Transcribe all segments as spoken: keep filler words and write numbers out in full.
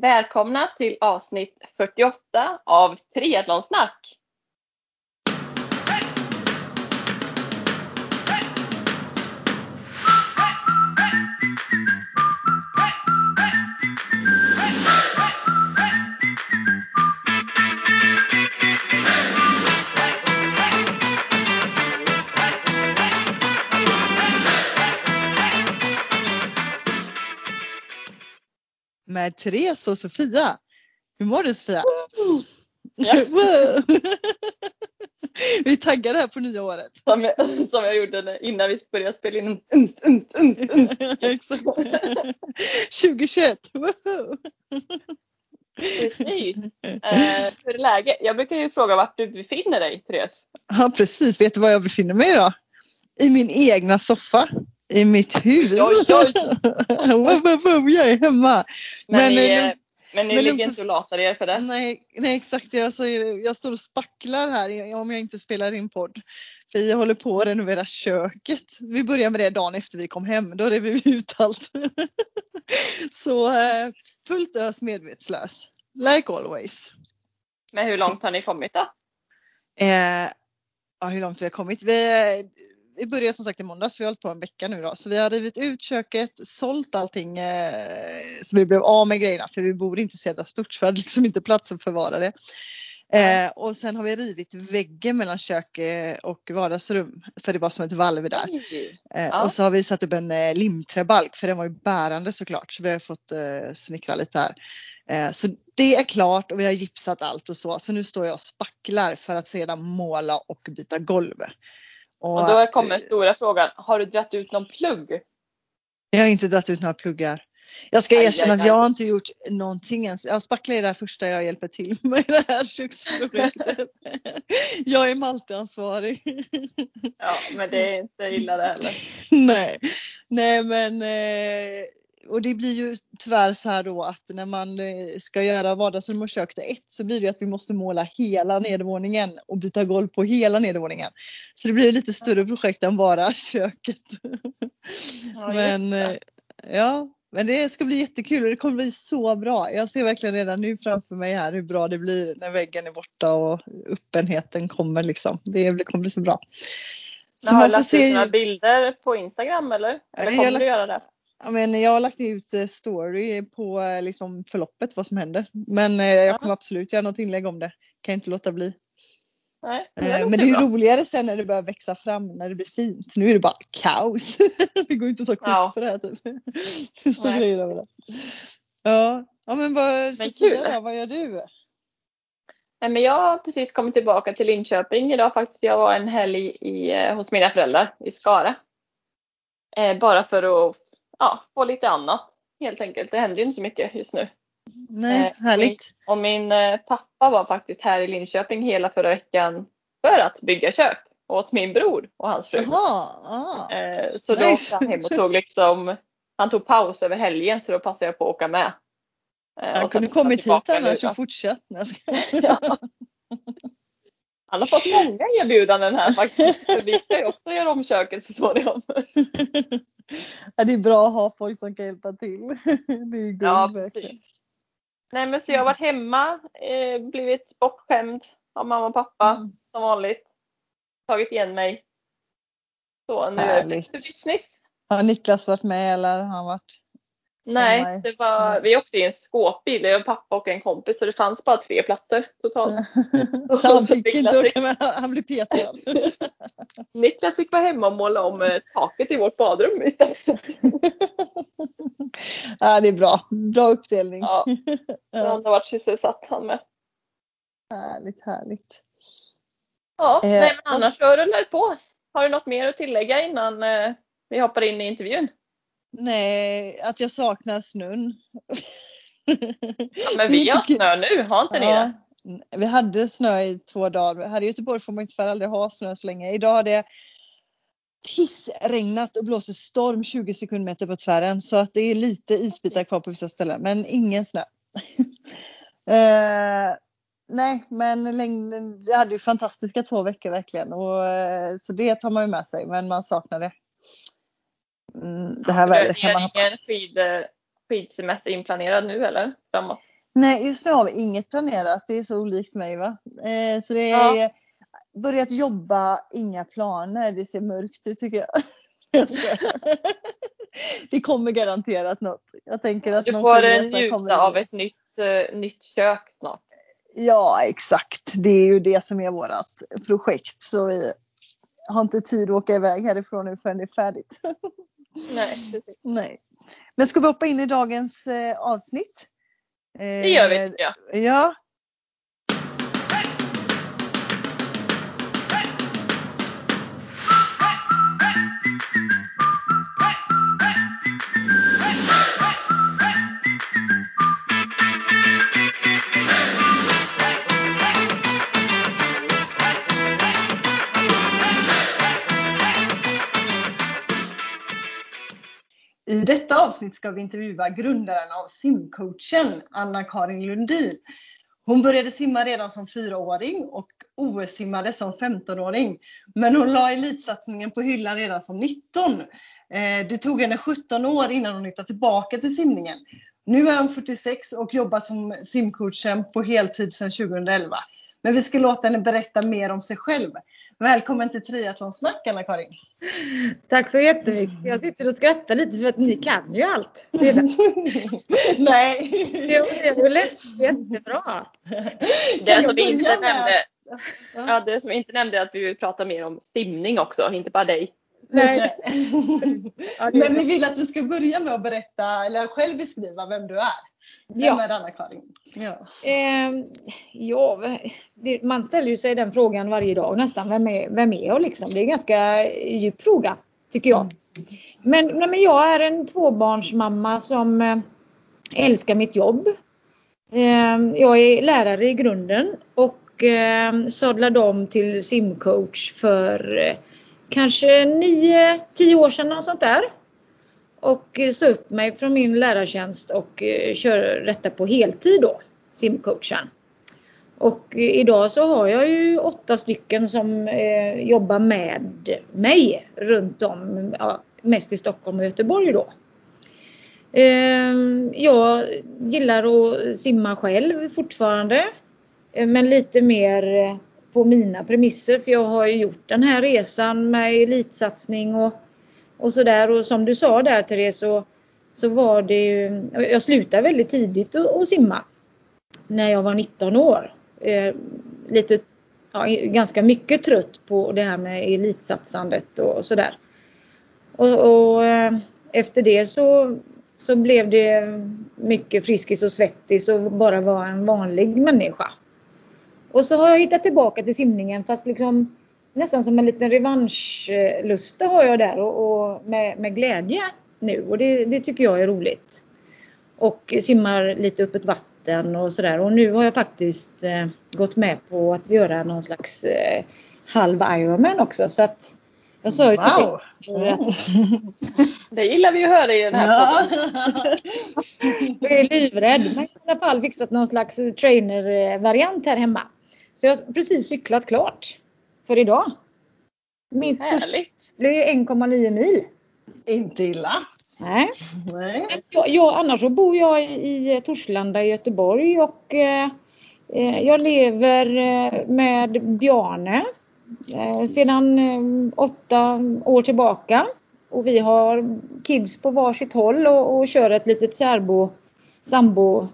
Välkomna till avsnitt fyrtioåtta av Treadlonsnack. Med Therese och Sofia. Hur mår du, Sofia? Wow. Ja. Vi taggar här på nya året. Som jag, som jag gjorde innan vi började spela in. Uns, uns, uns, uns. tjugohundratjugoett. Precis. Eh, hur är läget? Jag brukar ju fråga vart du befinner dig, Therese. Ja, precis. Vet du var jag befinner mig idag? I min egna soffa. I mitt hus. Oj, oj. Jag är hemma. Men, men ni, men ni men ligger inte och latar er för det. Nej, nej exakt. Jag, alltså, jag står och spacklar här om jag inte spelar in podd. För jag håller på att renovera köket. Vi börjar med det dagen efter vi kom hem. Då rev vi ut allt. Så fullt ös medvetslös. Like always. Men hur långt har ni kommit då? Eh, ja, hur långt vi har kommit? Vi... Vi började som sagt i måndags, vi har hållit på en vecka nu då. Så vi har rivit ut köket, sålt allting eh, så vi blev av med grejerna. För vi bor inte så jävla stort, för hade liksom inte plats att förvara det. Eh, och sen har vi rivit väggen mellan kök och vardagsrum. För det var som ett valv där. Eh, ja. Och så har vi satt upp en eh, limträbalk, för den var ju bärande såklart. Så vi har fått eh, snickra lite här. Eh, så det är klart och vi har gipsat allt och så. Så nu står jag och spacklar för att sedan måla och byta golv. Och, och då kommer den stora frågan. Har du dratt ut någon plugg? Jag har inte dratt ut några pluggar. Jag ska erkänna att jag har inte gjort någonting ens. Jag spacklar det där första jag hjälper till med det här köksprojektet. Jag är Malte-ansvarig. Ja, men det är inte illa det heller. Nej, Nej men... Eh... Och det blir ju tyvärr så här då att när man ska göra vardagsrum och kök till ett, så blir det att vi måste måla hela nedervåningen och byta golv på hela nedervåningen. Så det blir lite större projekt än bara köket. Ja, men, ja, men det ska bli jättekul och det kommer bli så bra. Jag ser verkligen redan nu framför mig här hur bra det blir när väggen är borta och öppenheten kommer liksom. Det kommer bli så bra. Så har man får se några bilder på Instagram eller? Eller kommer jag... du göra det? Men jag har lagt ut story på liksom förloppet, vad som händer. Men jag kommer absolut göra något inlägg om det. Kan inte låta bli. Nej, det är men det är ju roligare sen när det börjar växa fram, när det blir fint. Nu är det bara kaos. Det går inte att ta kort ja. på det här typ. Så grejer över det. Ja, ja men, vad, men Sofia, vad gör du? Nej, men jag har precis kommit tillbaka till Linköping idag faktiskt. Jag var en helg i, hos mina föräldrar i Skara. Eh, bara för att Ja, få lite annat helt enkelt. Det händer ju inte så mycket just nu. Nej, härligt. Eh, och min eh, pappa var faktiskt här i Linköping hela förra veckan för att bygga kök åt min bror och hans fru. Jaha, ah. eh, så nice. Då åkte han hem och tog liksom, han tog paus över helgen så då passade jag på att åka med. Eh, han kunde kommit hit annars och fortsatt. Ja. Han har fått många erbjudanden här faktiskt. Så vi ska ju också göra om köket så småningom. Ja, det är bra att ha folk som kan hjälpa till. Det är ju god ja, Nej men så jag har varit hemma. Eh, blivit bortskämd av mamma och pappa. Mm. Som vanligt. Tagit igen mig. Så nu är det business. Har Niklas varit med eller har han varit? Nej, det var, Nej. vi åkte i en skåpbil. Jag och pappa och en kompis. Så det fanns bara tre plattor totalt. Så han fick inte åka med. Han blev petad. Niklas fick vara hemma och måla om taket i vårt badrum istället. Ja, det är bra. Bra uppdelning. Ja, han har varit sysselsatt han med. Härligt, härligt. Ja, eh, nej, men annars rör du på. Har du något mer att tillägga innan eh, vi hoppar in i intervjun? Nej, att jag saknar snön. Ja, men vi har snö nu, har inte ni det? Ja, vi hade snö i två dagar. Här i Göteborg får man inte för aldrig ha snö så länge. Idag har det pissregnat och blåser storm tjugo sekundmeter på tvären. Så att det är lite isbitar kvar på vissa ställen, men ingen snö. eh, nej, men längden, vi hade ju fantastiska två veckor verkligen. Och, så det tar man ju med sig, men man saknar det. Mm, det här ja, det, det är ingen skid, skidsemester inplanerad nu eller framåt? Nej, just nu har vi inget planerat. Det är så olikt mig, va? Eh, så det är ja. Börjat jobba, inga planer. Det ser mörkt ut tycker jag. jag ska... Det kommer garanterat något. Jag tänker att du får njuta kommer... av ett nytt, eh, nytt kök snart. Ja, exakt. Det är ju det som är vårt projekt. Så vi har inte tid att åka iväg härifrån nu förrän det är färdigt. Nej, precis. Nej. Men ska vi hoppa in i dagens eh, avsnitt? Eh, det gör vi, ja. Ja. I detta avsnitt ska vi intervjua grundaren av Simcoachen, Anna-Karin Lundin. Hon började simma redan som fyraåring och O S-simmade som femtonåring. Men hon la elitsatsningen på hyllan redan som nitton. Det tog henne sjutton år innan hon hittade tillbaka till simningen. Nu är hon fyrtiosex och jobbar som simcoachen på heltid sedan tjugoelva. Men vi ska låta henne berätta mer om sig själv. Välkommen till Treadlonsnack, Anna-Karin. Tack så jättemycket. Jag sitter och skrattar lite för att ni kan ju allt. Det är nej. Det har läst jättebra. Det som, vi inte nämnde, ja, det som vi inte nämnde är att vi vill prata mer om simning också, inte bara dig. Nej. Men vi vill att du ska börja med att berätta, eller själv beskriva vem du är. Ja. Med Anna-Karin. Ja. Eh, ja, det, man ställer ju sig den frågan varje dag nästan. Vem är, vem är jag liksom? Det är en ganska djup fråga tycker jag. Men, nej, men jag är en tvåbarnsmamma som eh, älskar mitt jobb. Eh, jag är lärare i grunden och eh, sadlade om till simcoach för eh, kanske nio, tio år sedan och sånt där. Och så upp mig från min lärartjänst och kör detta på heltid då, simcoachen. Och idag så har jag ju åtta stycken som eh, jobbar med mig runt om, ja, mest i Stockholm och Göteborg då. Eh, jag gillar att simma själv fortfarande, eh, men lite mer på mina premisser, för jag har ju gjort den här resan med elitsatsning och Och så där, och som du sa där Therese, så, så var det ju, jag slutade väldigt tidigt att simma när jag var nitton år. Eh, lite, ja, ganska mycket trött på det här med elitsatsandet och, och sådär. Och, och eh, efter det så, så blev det mycket friskis och svettis och bara vara en vanlig människa. Och så har jag hittat tillbaka till simningen, fast liksom... nästan som en liten revanschlusta har jag där och, och med, med glädje nu. Och det, det tycker jag är roligt. Och simmar lite upp ett vatten och sådär. Och nu har jag faktiskt eh, gått med på att göra någon slags eh, halv Ironman också. Så att jag sa ju till wow. dig. Att... det gillar vi ju att höra i den här ja. podden. Jag är livrädd. Men i alla fall fixat någon slags trainer-variant här hemma. Så jag har precis cyklat klart. För idag. Mitt först blir en komma nio mil. Inte illa. Nej. Nej. Jag, jag, annars så bor jag i, i Torslanda i Göteborg. Och eh, jag lever med Bjarne. Eh, sedan eh, åtta år tillbaka. Och vi har kids på varsitt håll. Och, och kör ett litet särbo, sambo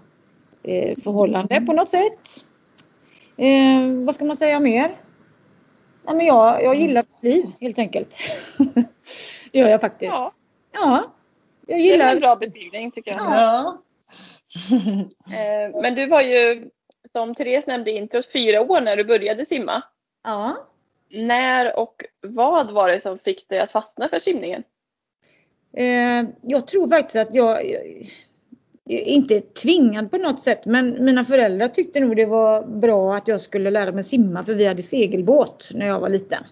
eh, förhållande på något sätt. Eh, vad ska man säga mer? Nej, men jag, jag gillar mitt liv helt enkelt. Gör jag faktiskt. Ja. Ja. Jag gillar... det är en bra beskrivning tycker jag. Ja. Men du var ju, som Therese nämnde i intros, fyra år när du började simma. Ja. När och vad var det som fick dig att fastna för simningen? Jag tror faktiskt att jag, jag inte är tvingad på något sätt, men mina föräldrar tyckte nog det var bra att jag skulle lära mig simma, för vi hade segelbåt när jag var liten.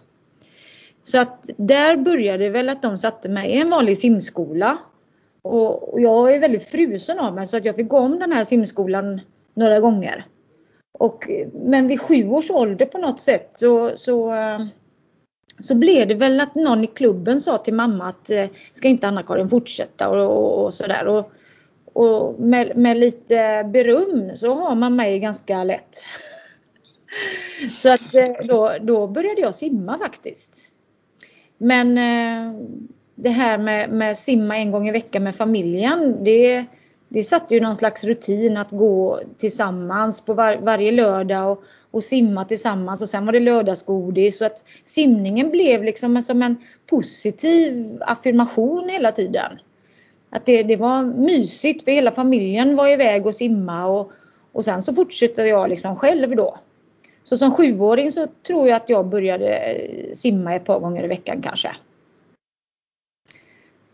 Så att där började väl att de satte mig i en vanlig simskola. Och jag är väldigt frusen av mig, så att jag fick gå om den här simskolan några gånger. Och, men vid sju års ålder på något sätt så, så, så blev det väl att någon i klubben sa till mamma att ska inte Anna-Karin fortsätta och, och, och sådär. Och Och med, med lite beröm så har man mig ganska lätt. Så att då, då började jag simma faktiskt. Men det här med, med simma en gång i veckan med familjen, det, det satte ju någon slags rutin att gå tillsammans på var, varje lördag och, och simma tillsammans. Och sen var det lördagsgodis, så att simningen blev liksom som en positiv affirmation hela tiden. Att det, det var mysigt, för hela familjen var iväg och simma och, och sen så fortsatte jag liksom själv då. Så som sjuåring så tror jag att jag började simma ett par gånger i veckan kanske.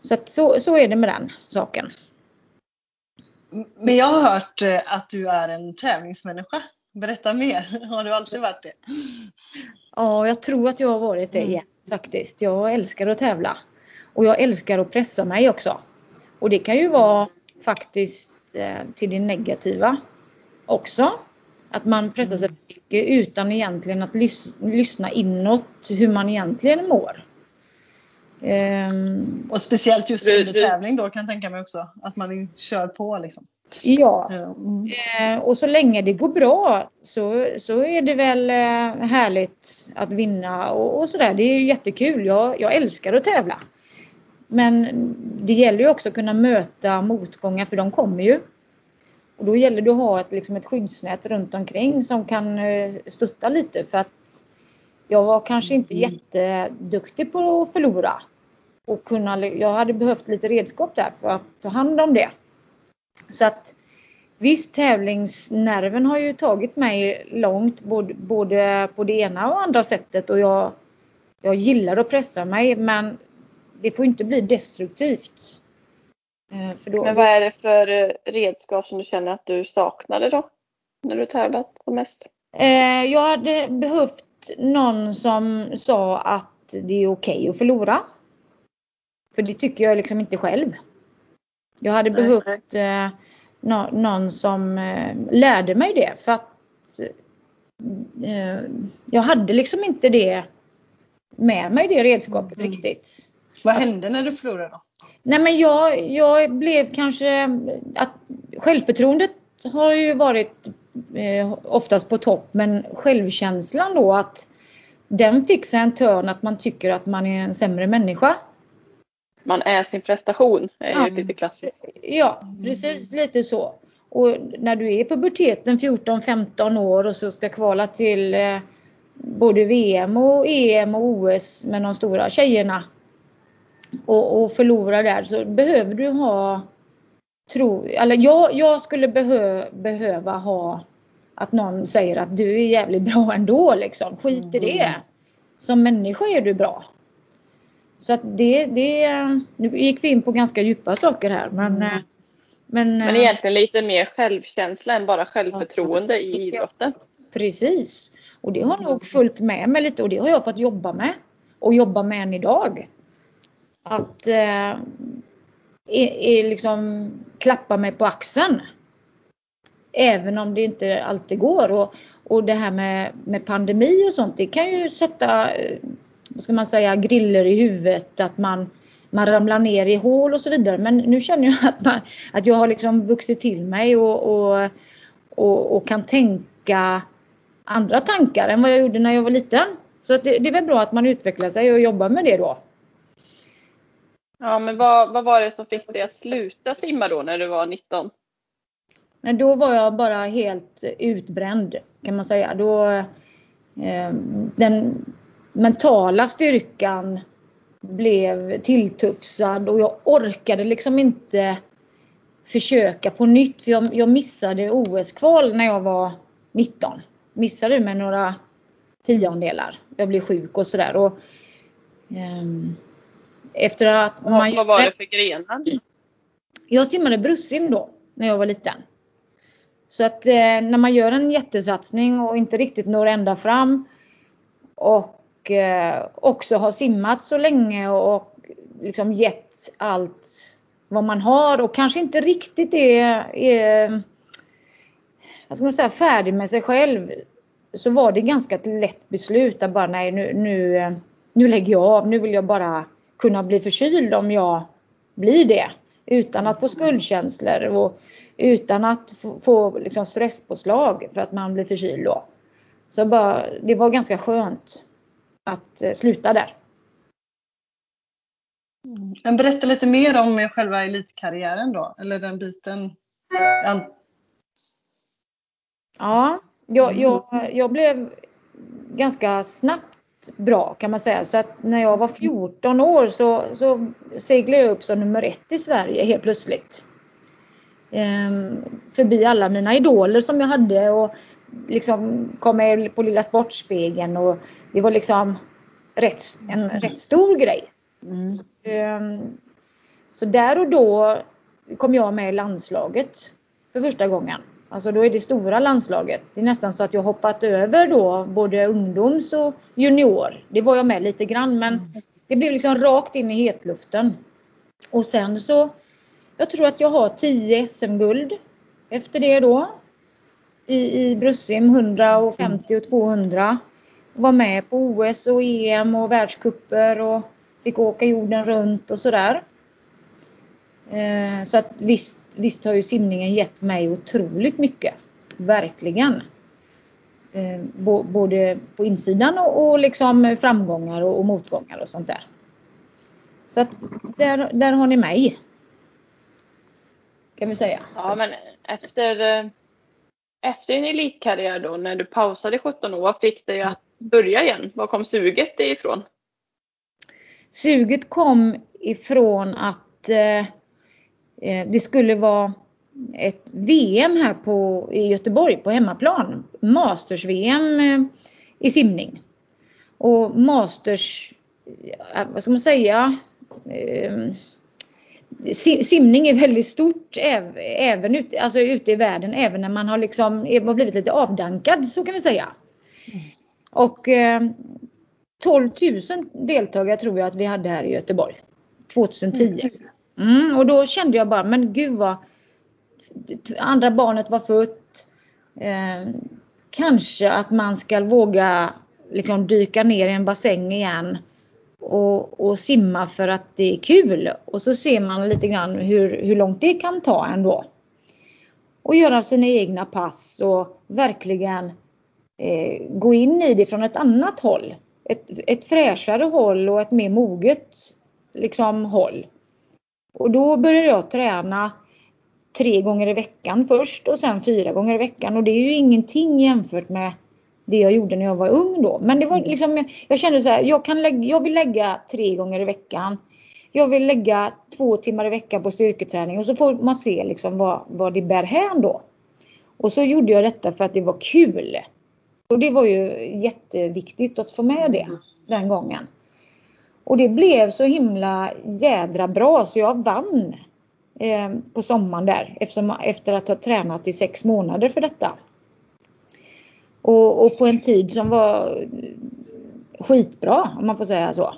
Så, att så, så är det med den saken. Men jag har hört att du är en tävlingsmänniska. Berätta mer, har du alltid varit det? Ja, jag tror att jag har varit det igen, faktiskt. Jag älskar att tävla och jag älskar att pressa mig också. Och det kan ju vara faktiskt eh, till det negativa också. Att man pressar sig mycket utan egentligen att lys- lyssna inåt hur man egentligen mår. Ehm, och speciellt just under tävling då, kan jag tänka mig också. Att man kör på liksom. Ja, mm. ehm, och så länge det går bra så, så är det väl eh, härligt att vinna och, och sådär. Det är ju jättekul, jag, jag älskar att tävla. Men det gäller ju också att kunna möta motgångar, för de kommer ju. Och då gäller det att ha ett, liksom ett skyddsnät runt omkring som kan stötta lite. För att jag var kanske inte jätteduktig på att förlora. Och kunna, jag hade behövt lite redskap där för att ta hand om det. Så att visst, tävlingsnerven har ju tagit mig långt både, både på det ena och andra sättet. Och jag, jag gillar att pressa mig, men det får inte bli destruktivt. För då... Men vad är det för redskap som du känner att du saknade då? När du tävlat som mest? Jag hade behövt någon som sa att det är okej att förlora. För det tycker jag liksom inte själv. Jag hade Nej. behövt någon som lärde mig det. För att jag hade liksom inte det med mig, det redskapet mm. riktigt. Vad hände när du förlorade då? Nej, men jag, jag blev kanske... Att självförtroendet har ju varit eh, oftast på topp. Men självkänslan då, att den fick sig en törn att man tycker att man är en sämre människa. Man är sin prestation, är ja. ju lite klassiskt. Ja, precis lite så. Och när du är i puberteten fjorton femton år och så ska kvala till eh, både V M och E M och O S med de stora tjejerna. Och, och förlora där, så behöver du ha tro, eller jag, jag skulle behö, behöva ha att någon säger att du är jävligt bra ändå liksom, skit i det, som människa är du bra. Så att det, det nu gick vi in på ganska djupa saker här, men mm. men, men egentligen lite mer självkänsla än bara självförtroende ja, i idrotten. Precis, och det har nog följt med mig lite, och det har jag fått jobba med och jobba med än idag. Att eh, är, är liksom klappa mig på axeln. Även om det inte alltid går. Och, och det här med, med pandemi och sånt. Det kan ju sätta, vad ska man säga, griller i huvudet. Att man, man ramlar ner i hål och så vidare. Men nu känner jag att, man, att jag har liksom vuxit till mig. Och, och, och, och kan tänka andra tankar än vad jag gjorde när jag var liten. Så det, det är väl bra att man utvecklar sig och jobbar med det då. Ja, men vad, vad var det som fick dig att sluta simma då när du var nitton? Nej, då var jag bara helt utbränd, kan man säga. Då, eh, den mentala styrkan blev tilltufsad och jag orkade liksom inte försöka på nytt. För jag, jag missade O S-kval när jag var nitton. Missade med några tiondelar. Jag blev sjuk och sådär. Och... Eh, Efter att man vad, vad var det för grenar? Jag simmade bröstsim då när jag var liten. Så att eh, när man gör en jättesatsning och inte riktigt når ända fram och eh, också har simmat så länge och, och liksom gett allt vad man har och kanske inte riktigt är, är jag ska säga, färdig med sig själv, så var det ganska ett lätt beslut att bara nej, nu, nu, nu lägger jag av, nu vill jag bara kunna bli förkyld om jag blir det. utan att få skuldkänslor och utan att få, få liksom stresspåslag för att man blir förkyld då. Så bara, det var ganska skönt att eh, sluta där. Men berätta lite mer om själva elitkarriären då, eller den biten. Den... Ja, jag, jag, jag blev ganska snabbt bra kan man säga. Så att när jag var fjorton år så, så seglade jag upp som nummer ett i Sverige helt plötsligt. Ehm, förbi alla mina idoler som jag hade och liksom kom med på Lilla Sportspegeln och det var liksom rätt, en mm. rätt stor grej. Mm. Så, um, så där och då kom jag med i landslaget för första gången. Alltså då är det stora landslaget. Det är nästan så att jag hoppat över då både ungdoms och junior. Det var jag med lite grann, men mm. det blev liksom rakt in i hetluften. Och sen så, jag tror att jag har tio S M-guld efter det då. I, i Brussim hundrafemtio och tvåhundra. Var med på O S och E M och världskupper och fick åka jorden runt och sådär. Eh, så att visst, visst har ju simningen gett mig otroligt mycket. Verkligen. Eh, bo, både på insidan och, och liksom framgångar och, och motgångar och sånt där. Så att där, där har ni mig. Kan vi säga. Ja, men efter, efter en elitkarriär då, när du pausade sjutton år, vad fick dig att börja igen? Var kom suget ifrån? Suget kom ifrån att eh, det skulle vara ett V M här på, i Göteborg på hemmaplan. Masters-V M eh, i simning. Och Masters, vad ska man säga, eh, simning är väldigt stort äv, även ut, alltså ute i världen. Även när man har, liksom, har blivit lite avdankad, så kan vi säga. Och... Eh, tolv tusen deltagare tror jag att vi hade här i Göteborg tjugohundratio. Mm, och då kände jag bara, men gud vad, andra barnet var fött. Eh, kanske att man ska våga liksom, dyka ner i en bassäng igen och, och simma för att det är kul. Och så ser man lite grann hur, hur långt det kan ta ändå. Och göra sina egna pass och verkligen eh, gå in i det från ett annat håll. Ett, ett fräschare håll och ett mer moget liksom, håll. Och då började jag träna tre gånger i veckan först och sen fyra gånger i veckan. Och det är ju ingenting jämfört med det jag gjorde när jag var ung då. Men det var liksom, jag, jag kände så här, jag, kan lägga, jag vill lägga tre gånger i veckan. Jag vill lägga två timmar i veckan på styrketräning. Och så får man se liksom, vad, vad det bär här då. Och så gjorde jag detta för att det var kul. Och det var ju jätteviktigt att få med det den gången. Och det blev så himla jädra bra så jag vann eh, på sommaren där. Eftersom, efter att ha tränat i sex månader för detta. Och, och på en tid som var skitbra om man får säga så.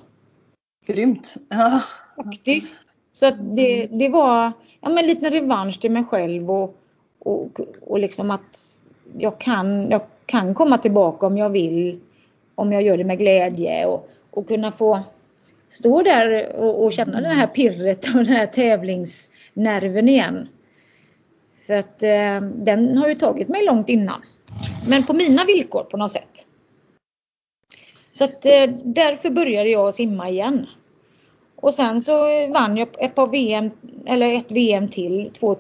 Grymt. Ja. Faktiskt. Så att det, det var ja, men en liten revansch till mig själv. Och, och, och liksom att jag kan... Jag, kan komma tillbaka om jag vill, om jag gör det med glädje och, och kunna få stå där och, och känna den här pirret och den här tävlingsnerven igen. För att eh, den har ju tagit mig långt innan. Men på mina villkor på något sätt. Så att eh, därför började jag simma igen. Och sen så vann jag ett par V M, eller ett V M till två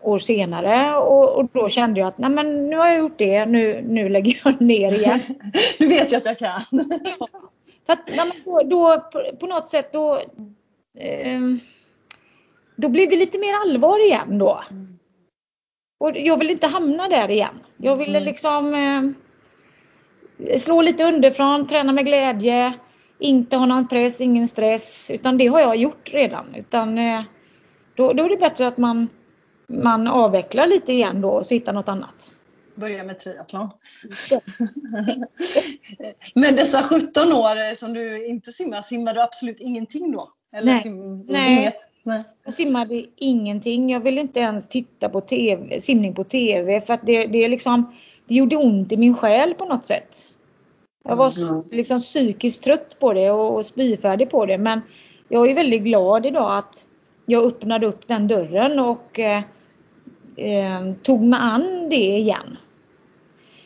år senare och, och då kände jag att nej men nu har jag gjort det, nu, nu lägger jag ner igen. Nu vet jag att jag kan. Ja. För att, nej, men då, då på, på något sätt då eh, då blev det lite mer allvar igen då. Mm. Och jag vill inte hamna där igen. Jag ville mm. liksom eh, slå lite underifrån, träna med glädje, inte ha någon press, ingen stress, utan det har jag gjort redan. Utan eh, då, då är det bättre att man Man avvecklar lite igen då och så hittar något annat. Börja med triathlon. Men dessa sjutton år som du inte simmar, simmar du absolut ingenting då? Eller nej. Sim- Nej. Nej, jag simmade ingenting. Jag ville inte ens titta på tv, simning på tv för att det, det, liksom, det gjorde ont i min själ på något sätt. Jag var mm. liksom psykiskt trött på det och, och spyfärdig på det. Men jag är väldigt glad idag att jag öppnade upp den dörren och eh, eh, tog mig an det igen.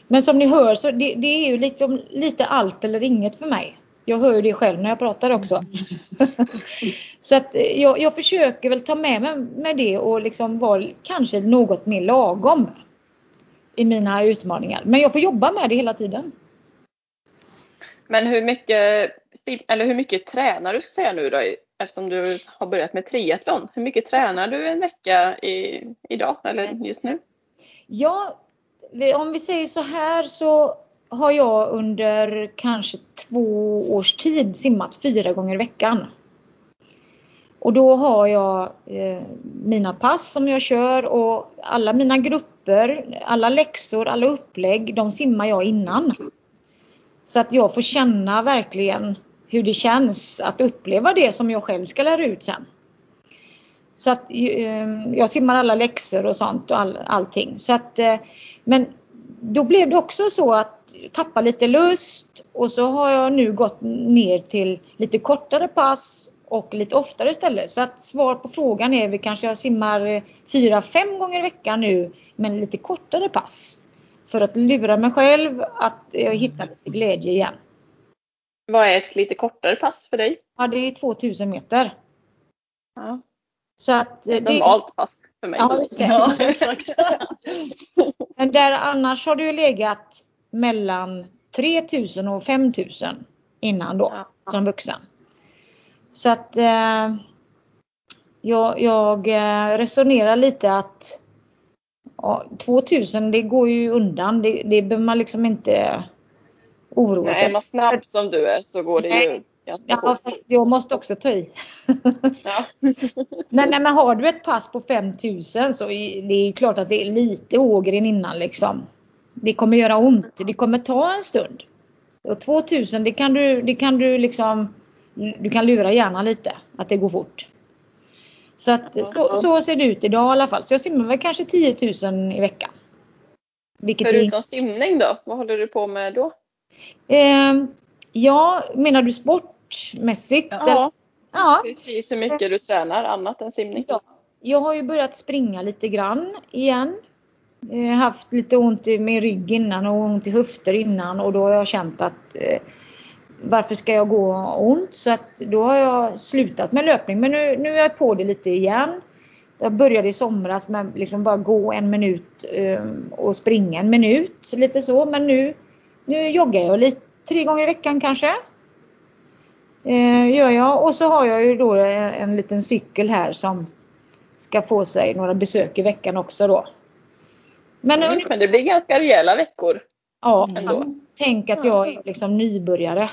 Men som ni hör så det, det är ju liksom lite allt eller inget för mig. Jag hör ju det själv när jag pratar också. Så att jag, jag försöker väl ta med mig med det och liksom vara kanske något mer lagom i mina utmaningar. Men jag får jobba med det hela tiden. Men hur mycket, eller hur mycket tränar du ska säga nu då? Eftersom du har börjat med triathlon. Hur mycket tränar du en vecka i, idag eller just nu? Ja, om vi säger så här så har jag under kanske två års tid simmat fyra gånger i veckan. Och då har jag eh, mina pass som jag kör och alla mina grupper, alla läxor, alla upplägg, de simmar jag innan. Så att jag får känna verkligen hur det känns att uppleva det som jag själv ska lära ut sen. Så att eh, jag simmar alla läxor och sånt och all, allting. Så att, eh, men då blev det också så att tappa lite lust och så har jag nu gått ner till lite kortare pass och lite oftare istället. Så att svar på frågan är vi kanske jag simmar fyra, fem gånger i veckan nu men lite kortare pass. För att lura mig själv att jag hittar lite glädje igen. Vad är ett lite kortare pass för dig? Ja, det är tvåtusen meter. Ja. Så att det är normalt pass för mig. Ja, ja exakt. Men där annars har du legat mellan tretusen och femtusen innan då, ja. Som vuxen. Så att eh, jag, jag resonerar lite att ja, tvåtusen det går ju undan. Det, det behöver man liksom inte oroa Nej, sig. Nej, man snabb som du är så går det Nej. ju. Ja, fast jag måste också ta i. Ja. Men när man har du ett pass på fem tusen så är det klart att det är lite ågren innan liksom. Det kommer göra ont. Det kommer ta en stund. Och tvåtusen det kan du det kan du liksom du kan lura hjärnan lite att det går fort. Så att så, så ser det ut idag i alla fall. Så jag simmar väl kanske tio tusen i veckan. Vilket förutom är... simning då? Vad håller du på med då? Eh, ja, menar du sportmässigt? Ja, ja. Precis hur mycket du tränar annat än simning. Ja. Jag har ju börjat springa lite grann igen. Jag har haft lite ont i min rygg innan och ont i höfter innan. Och då har jag känt att eh, varför ska jag gå ont? Så att då har jag slutat med löpning. Men nu, nu är jag på det lite igen. Jag började i somras med liksom bara gå en minut eh, och springa en minut. Lite så, men nu, nu joggar jag lite. Tre gånger i veckan kanske. Eh, gör jag. Och så har jag ju då en liten cykel här som ska få sig några besök i veckan också då. Men, mm, men det blir ganska rejäla veckor. Ja, fast tänk att jag är liksom nybörjare.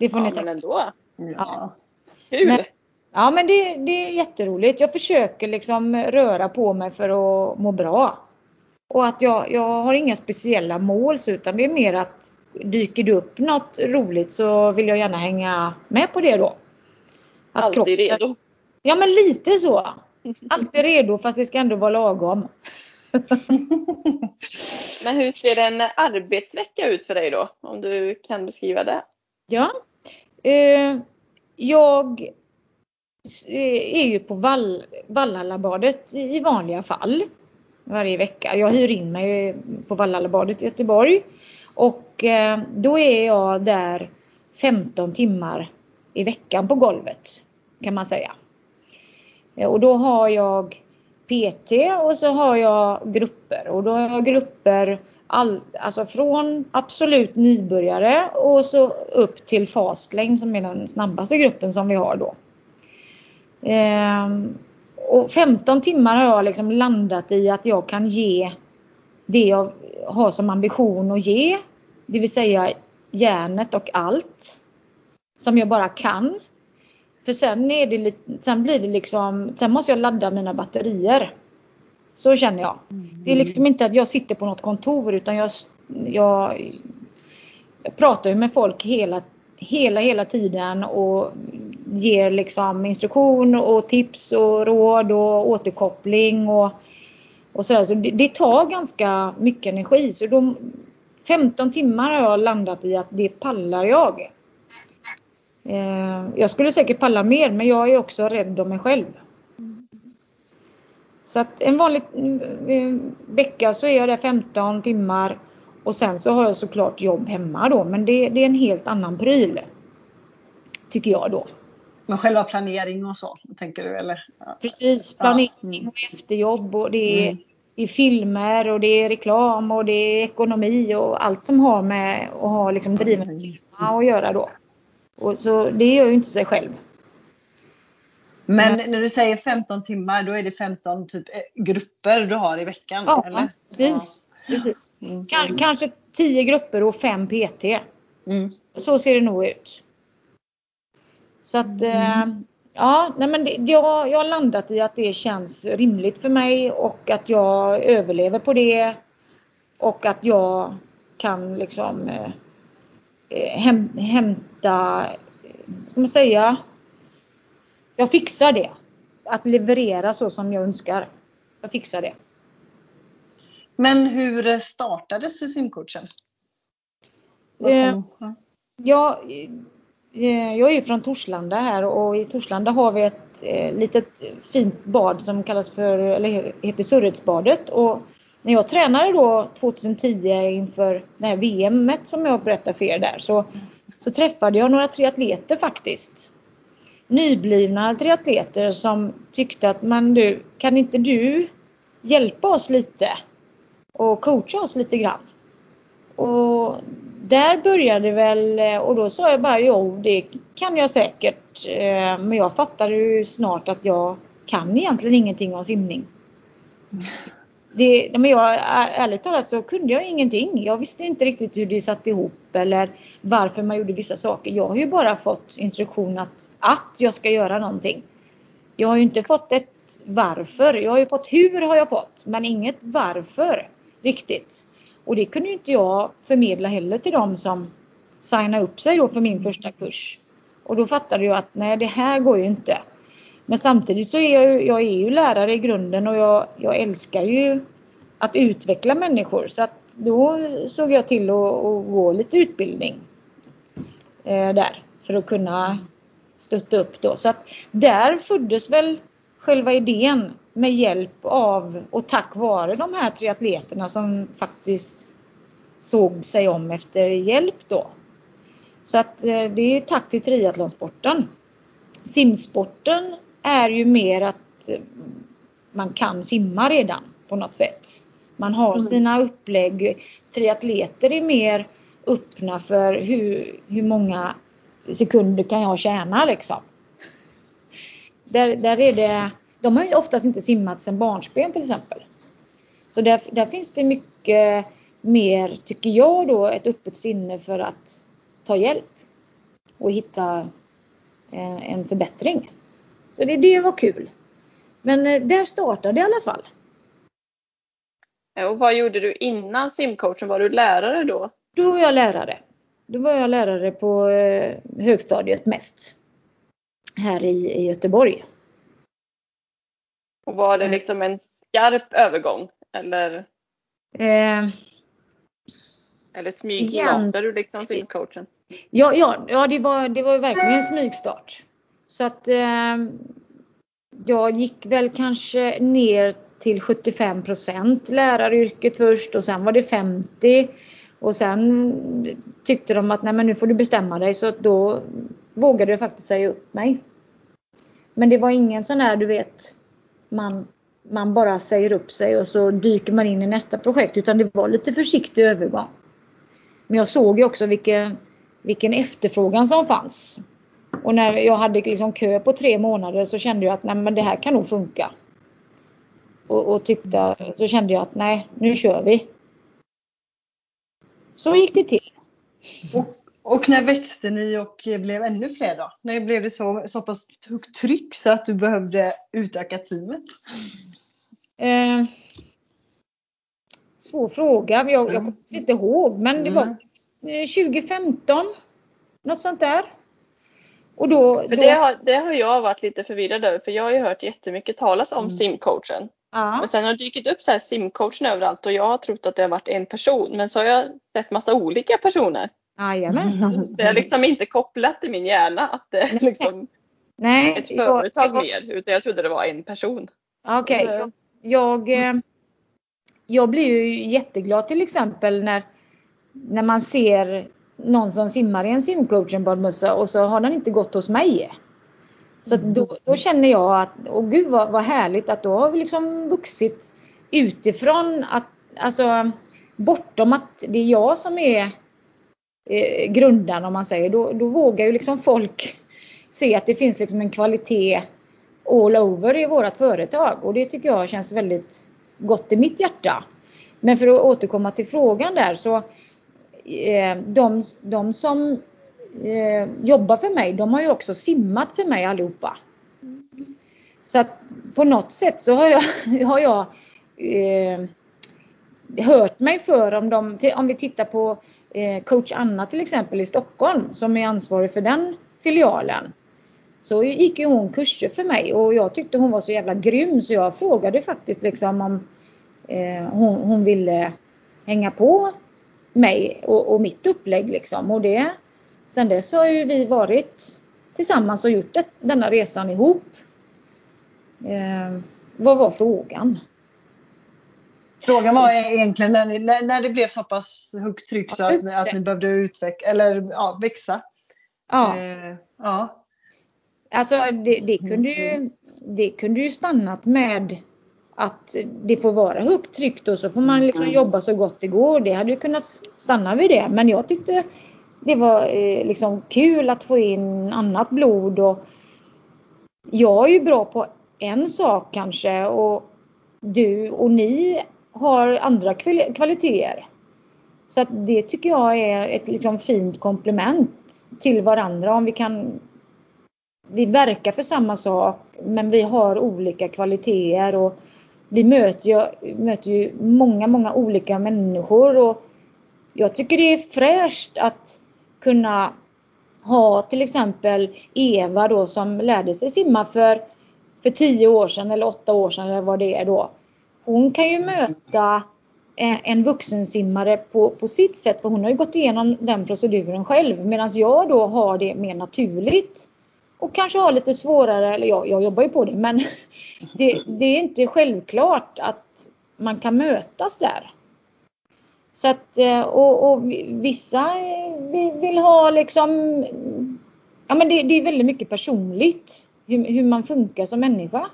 Det får ja, ni tänka. Men ändå. Ja. Kul. Men, ja men det, det är jätteroligt. Jag försöker liksom röra på mig för att må bra. Och att jag, jag har inga speciella mål utan det är mer att dyker det upp något roligt så vill jag gärna hänga med på det då. Att alltid kroppen... redo. Ja men lite så. Alltid redo fast det ska ändå vara lagom. Men hur ser en arbetsvecka ut för dig då? Om du kan beskriva det. Ja. Eh, jag är ju på Vall... Vallhallabadet i vanliga fall. Varje vecka. Jag hyr in mig på Vallhallabadet i Göteborg. Och då är jag där femton timmar i veckan på golvet kan man säga. Och då har jag P T och så har jag grupper. Och då har jag grupper all, alltså från absolut nybörjare och så upp till fastlängd som är den snabbaste gruppen som vi har då. Och femton timmar har jag liksom landat i att jag kan ge det jag har som ambition att ge, det vill säga hjärnet och allt som jag bara kan. För sen, är det lite, sen blir det liksom, sen måste jag ladda mina batterier. Så känner jag. Det är liksom inte att jag sitter på något kontor utan jag, jag, jag pratar ju med folk hela, hela, hela tiden och ger liksom instruktion och tips och råd och återkoppling och Och så där. Så det, det tar ganska mycket energi. Så de femton timmar har jag landat i att det pallar jag. Eh, jag skulle säkert palla mer men jag är också rädd om mig själv. Så att en vanlig vecka så är jag där femton timmar. Och sen så har jag såklart jobb hemma då. Men det, det är en helt annan pryl. Tycker jag då. Men själva planering och så, tänker du, eller? Precis, planering och efterjobb. Och det är, mm. det är filmer och det är reklam och det är ekonomi. Och allt som har med att ha liksom driven firma att göra då. Och så det gör ju inte sig själv. Men när du säger femton timmar, då är det femton typ grupper du har i veckan, ja, eller? Precis, ja, precis. K- kanske tio grupper och fem P T. Mm. Så ser det nog ut. Så att, mm. eh, ja, nej men det, jag, jag har landat i att det känns rimligt för mig och att jag överlever på det. Och att jag kan liksom eh, häm, hämta, ska man säga... Jag fixar det. Att leverera så som jag önskar. Jag fixar det. Men hur startades simcoachen? Eh, jag, jag är ju från Torslanda här. Och i Torslanda har vi ett eh, litet fint bad som kallas för, eller heter Surritsbadet. Och när jag tränade då tjugohundratio inför det här V M-et som jag berättade för er där. Så, så träffade jag några triatleter faktiskt. Nyblivna triatleter som tyckte att man, du, kan inte du hjälpa oss lite och coacha oss lite grann? Och där började väl, och då sa jag bara jo, det kan jag säkert, men jag fattade ju snart att jag kan egentligen ingenting om simning. Det, men jag, ärligt talat så kunde jag ingenting. Jag visste inte riktigt hur det satt ihop eller varför man gjorde vissa saker. Jag har ju bara fått instruktion att, att jag ska göra någonting. Jag har ju inte fått ett varför. Jag har ju fått hur har jag fått. Men inget varför riktigt. Och det kunde ju inte jag förmedla heller till dem som signade upp sig då för min första kurs. Och då fattade jag att nej, det här går ju inte. Men samtidigt så är jag, jag är ju lärare i grunden och jag, jag älskar ju att utveckla människor. Så att då såg jag till att, att gå lite utbildning eh, där för att kunna stötta upp då. Så att där föddes väl själva idén med hjälp av och tack vare de här triatleterna som faktiskt såg sig om efter hjälp då. Så att eh, det är tack till triathlonsporten. Simsporten är ju mer att man kan simma redan på något sätt. Man har sina upplägg. Triatleter är mer öppna för hur, hur många sekunder kan jag tjäna liksom. Där, där är det, de har ju oftast inte simmat sedan barnsben till exempel. Så där, där finns det mycket mer, tycker jag då, ett öppet sinne för att ta hjälp. Och hitta en förbättring. Så det, det var kul. Men där startade i alla fall. Och vad gjorde du innan simcoachen? Var du lärare då? Då var jag lärare. Då var jag lärare på högstadiet mest. Här i, i Göteborg. Och var det liksom en skarp övergång? Eller, eh, eller smygstartade du liksom simcoachen? Ja, ja, ja det, var, det var ju verkligen en smygstart. Så att eh, jag gick väl kanske ner till sjuttiofem procent läraryrket först och sen var det femtio. Och sen tyckte de att nej, men nu får du bestämma dig, så då vågade jag faktiskt säga upp mig. Men det var ingen sån här, du vet, man, man bara säger upp sig och så dyker man in i nästa projekt, utan det var lite försiktig övergång. Men jag såg ju också vilken... Vilken efterfrågan som fanns. Och när jag hade liksom kö på tre månader så kände jag att nej, men det här kan nog funka. Och, och tyckte, så kände jag att nej, nu kör vi. Så gick det till. Och, och när växte ni och blev ännu fler då? När blev det så, så pass högt tryck så att du behövde utöka teamet? Eh, svår fråga. Jag, jag kommer inte ihåg, men det var... tjugo femton, något sånt där. Och då, då... För det, har, det har jag varit lite förvirrad över, för jag har ju hört jättemycket talas om mm. simcoachen. Ja. Men sen har det dykt upp så här simcoachen överallt och jag har trott att det har varit en person, men så har jag sett massa olika personer. Ja, jajamensan. Det har liksom inte kopplat i min hjärna att det är liksom Nej. ett företag jag... mer, utan jag trodde det var en person. Okej, okay. jag, Jag, eh, jag blir ju jätteglad till exempel när, när man ser någon som simmar i en simcoachenbadmössa och så har den inte gått hos mig. Så då, då känner jag att, åh gud vad, vad härligt att då har vi liksom vuxit utifrån att, alltså bortom att det är jag som är eh, grundaren om man säger, då, då vågar ju liksom folk se att det finns liksom en kvalitet all over i vårat företag och det tycker jag känns väldigt gott i mitt hjärta. Men för att återkomma till frågan där så eh, de, de som eh, jobbar för mig, de har ju också simmat för mig allihopa. Så att på något sätt så har jag, har jag eh, hört mig för om de, om vi tittar på eh, coach Anna till exempel i Stockholm som är ansvarig för den filialen. Så gick ju hon kurser för mig och jag tyckte hon var så jävla grym så jag frågade faktiskt liksom om eh, hon, hon ville hänga på mig och, och mitt upplägg liksom. Och det, sen dess har ju vi varit tillsammans och gjort det, denna resan ihop. Eh, vad var frågan? Frågan var egentligen när, ni, när, när det blev så pass högt tryck så att, att ni behövde utveckla eller ja, växa. Ja. Eh, ja. Alltså det, det, kunde ju, det kunde ju stannat med att det får vara högt tryckt och så får man liksom jobba så gott det går. Det hade ju kunnat stanna vid det. Men jag tyckte det var eh, liksom kul att få in annat blod. Och jag är ju bra på en sak kanske och du och ni har andra kvaliteter. Så att det tycker jag är ett liksom fint komplement till varandra om vi kan... Vi verkar för samma sak men vi har olika kvaliteter och vi möter ju, möter ju många, många olika människor och jag tycker det är fräscht att kunna ha till exempel Eva då som lärde sig simma för, för tio år sedan eller åtta år sedan eller vad det är då. Hon kan ju möta en, en vuxensimmare på, på sitt sätt för hon har ju gått igenom den proceduren själv medan jag då har det mer naturligt. Och kanske ha lite svårare, eller jag, jag jobbar ju på det, men det, det är inte självklart att man kan mötas där. Så att, och, och vissa vill ha liksom, ja men det, det är väldigt mycket personligt hur, hur man funkar som människa.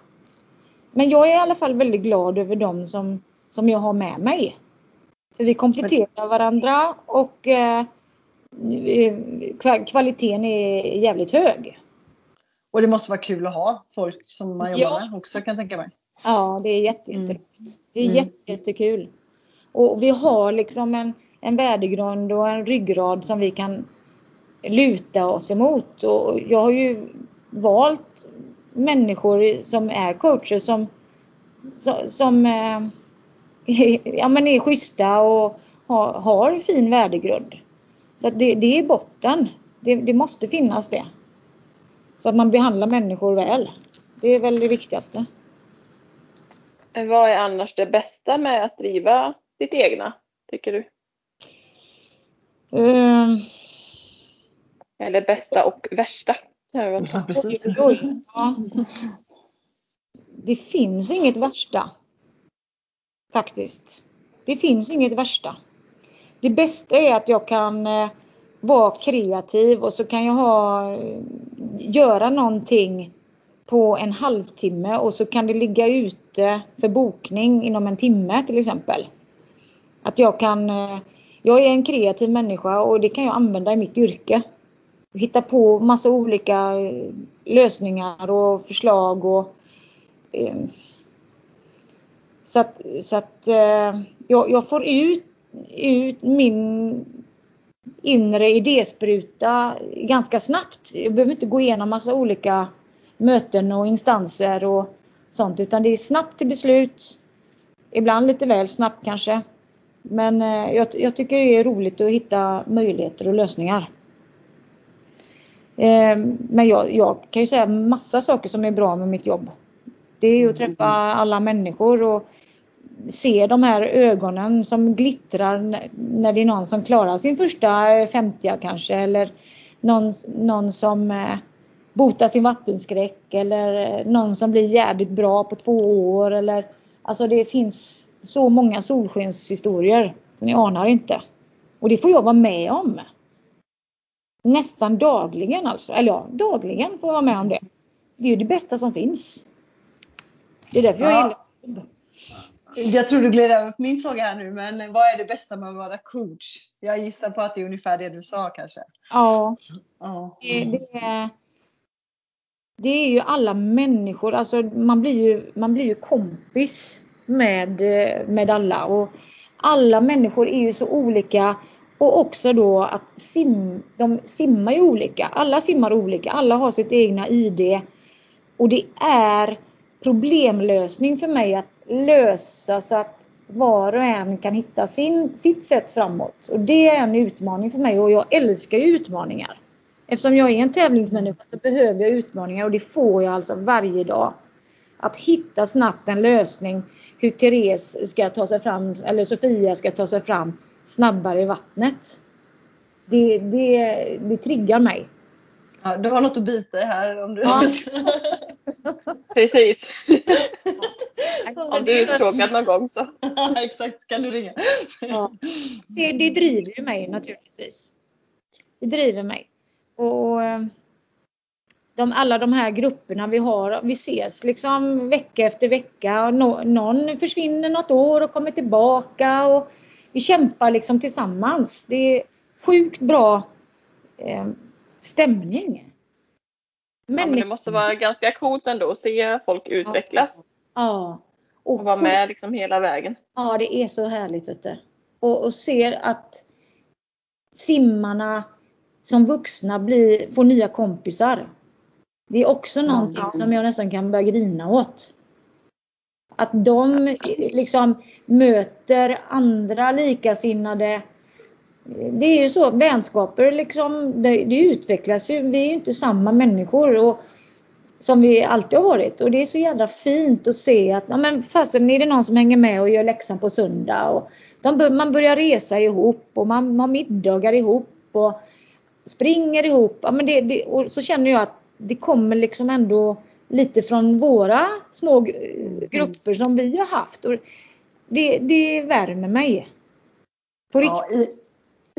Men jag är i alla fall väldigt glad över dem som, som jag har med mig. För vi kompletterar varandra och eh, kvaliteten är jävligt hög. Och det måste vara kul att ha folk som man jobbar ja. med också kan jag tänka mig. Ja, det är jätte, jätte, mm. det är mm. jätte, jättekul. Och vi har liksom en, en värdegrund och en ryggrad som vi kan luta oss emot. Och jag har ju valt människor som är coacher som, som, som eh, ja, men är schyssta och har, har fin värdegrund. Så att det, det är botten. Det, det måste finnas det. Så att man behandlar människor väl. Det är väl det viktigaste. Vad är annars det bästa med att driva ditt egna, tycker du? Um... Eller bästa och värsta. Ja, precis. Ja. Det finns inget värsta. Faktiskt. Det finns inget värsta. Det bästa är att jag kan vara kreativ och så kan jag ha... göra någonting på en halvtimme och så kan det ligga ute för bokning inom en timme till exempel. Att jag kan, jag är en kreativ människa och det kan jag använda i mitt yrke. Hitta på massa olika lösningar och förslag och eh, så att, så att eh, jag, jag får ut, ut min inre idéspruta ganska snabbt. Jag behöver inte gå igenom massa olika möten och instanser och sånt utan det är snabbt till beslut. Ibland lite väl snabbt kanske. Men jag, jag tycker det är roligt att hitta möjligheter och lösningar. Men jag, jag kan ju säga massa saker som är bra med mitt jobb. Det är ju att träffa alla människor och se de här ögonen som glittrar när det är någon som klarar sin första femtia kanske. Eller någon, någon som botar sin vattenskräck. Eller någon som blir jävligt bra på två år. Eller Alltså det finns så många solskenshistorier som ni anar inte. Och det får jag vara med om. Nästan dagligen alltså. Eller ja, dagligen får jag vara med om det. Det är ju det bästa som finns. Det är därför jag gillar det. Jag tror du gled upp min fråga här nu, men vad är det bästa med att vara coach? Jag gissar på att det är ungefär det du sa kanske. Ja, ja. Det, det, är, det är ju alla människor, alltså man blir ju, man blir ju kompis med, med alla, och alla människor är ju så olika, och också då att sim, de simmar ju olika, alla simmar olika, alla har sitt egna I D, och det är problemlösning för mig att lösa så att var och en kan hitta sin, sitt sätt framåt. Och det är en utmaning för mig, och jag älskar ju utmaningar. Eftersom jag är en tävlingsmänniska så behöver jag utmaningar, och det får jag alltså varje dag. Att hitta snabbt en lösning hur Therese ska ta sig fram eller Sofia ska ta sig fram snabbare i vattnet. Det, det, det triggar mig. Ja, du har något att bita här om du ja. Precis. Om du är uttråkad någon gång så. Exakt, kan du ringa. Ja. Det, det driver ju mig naturligtvis. Det driver mig. Och de, alla de här grupperna vi har, vi ses liksom vecka efter vecka. Och no, någon försvinner något år och kommer tillbaka. Och vi kämpar liksom tillsammans. Det är sjukt bra eh, stämning. Men, ja, men det måste vara ganska coolt ändå att se folk utvecklas. Ja. Ja. Och, och vara med liksom hela vägen. Ja, det är så härligt vet du. Och, och ser att simmarna som vuxna blir, får nya kompisar. Det är också någonting mm. som jag nästan kan börja grina åt. Att de liksom möter andra likasinnade. Det är ju så, vänskaper liksom, det, det utvecklas ju, vi är ju inte samma människor och, som vi alltid har varit. Och det är så jävla fint att se att, ja men fasen är det någon som hänger med och gör läxan på söndag. Och de, man börjar resa ihop och man har middagar ihop och springer ihop. Ja, men det, det, och så känner jag att det kommer liksom ändå lite från våra små grupper som vi har haft. Och det, det värmer mig. På riktigt. Ja, i-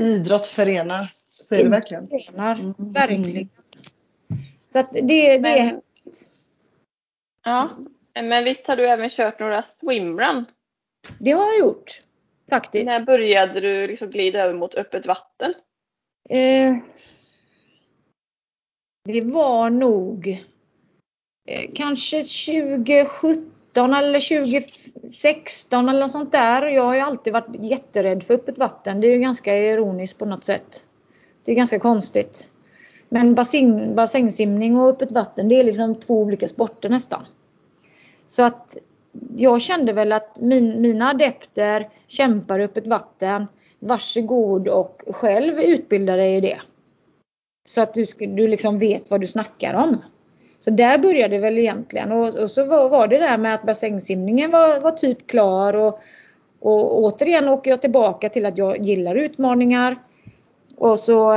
Idrott förenar, så är det verkligen. Förenar, verkligen. Så att det, det men, är häftigt. Ja, men visst har du även kört några swimrun? Det har jag gjort, faktiskt. När började du liksom glida över mot öppet vatten? Eh, det var nog eh, kanske tjugosjutton eller tjugosexton eller något sånt där. Jag har ju alltid varit jätterädd för öppet vatten. Det är ju ganska ironiskt på något sätt. Det är ganska konstigt. Men bassäng, bassängsimning och öppet vatten, det är liksom två olika sporter nästan. Så att jag kände väl att min, mina adepter kämpar öppet vatten. Varsågod och själv utbilda dig i det. Så att du, du liksom vet vad du snackar om. Så där började det väl egentligen. Och, och så var, var det där med att bassängsimningen var, var typ klar. Och, och återigen åker jag tillbaka till att jag gillar utmaningar. Och så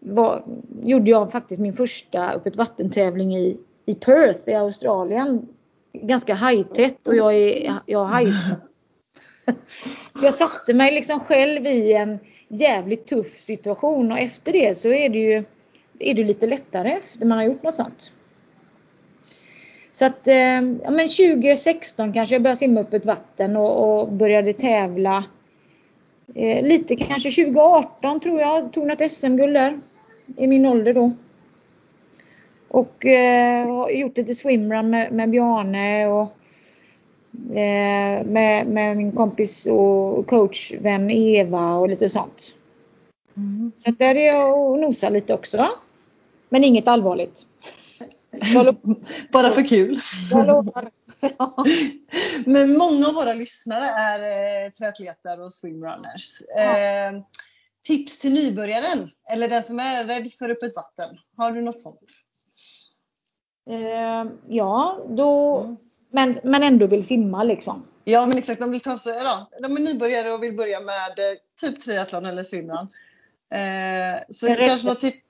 var, gjorde jag faktiskt min första öppet vattentävling i, i Perth i Australien. Ganska high-tät och jag är, jag är high-tät. Så jag satte mig liksom själv i en jävligt tuff situation. Och efter det så är det ju är det lite lättare efter man har gjort något sånt. Så att ja, men tjugosexton kanske jag började simma upp ett vatten och, och började tävla. Eh, lite kanske tjugoarton tror jag. Tog något S M-guld där. I min ålder då. Och eh, har gjort lite swimrun med, med Bjarne och eh, med, med min kompis och coachvän Eva och lite sånt. Mm. Så där är jag och nosar lite också. Va? Men inget allvarligt. Bara för kul. Ja. Men många av våra lyssnare är eh, triatleter och swimrunners. Eh, ja. Tips till nybörjaren eller den som är rädd för öppet vatten. Har du något sånt? Eh, ja, då mm. men, men ändå vill simma liksom. Ja, men exakt. De vill ta sig, ja, de är nybörjare och vill börja med eh, typ triathlon eller swimrun. Eh, så det kanske något tips.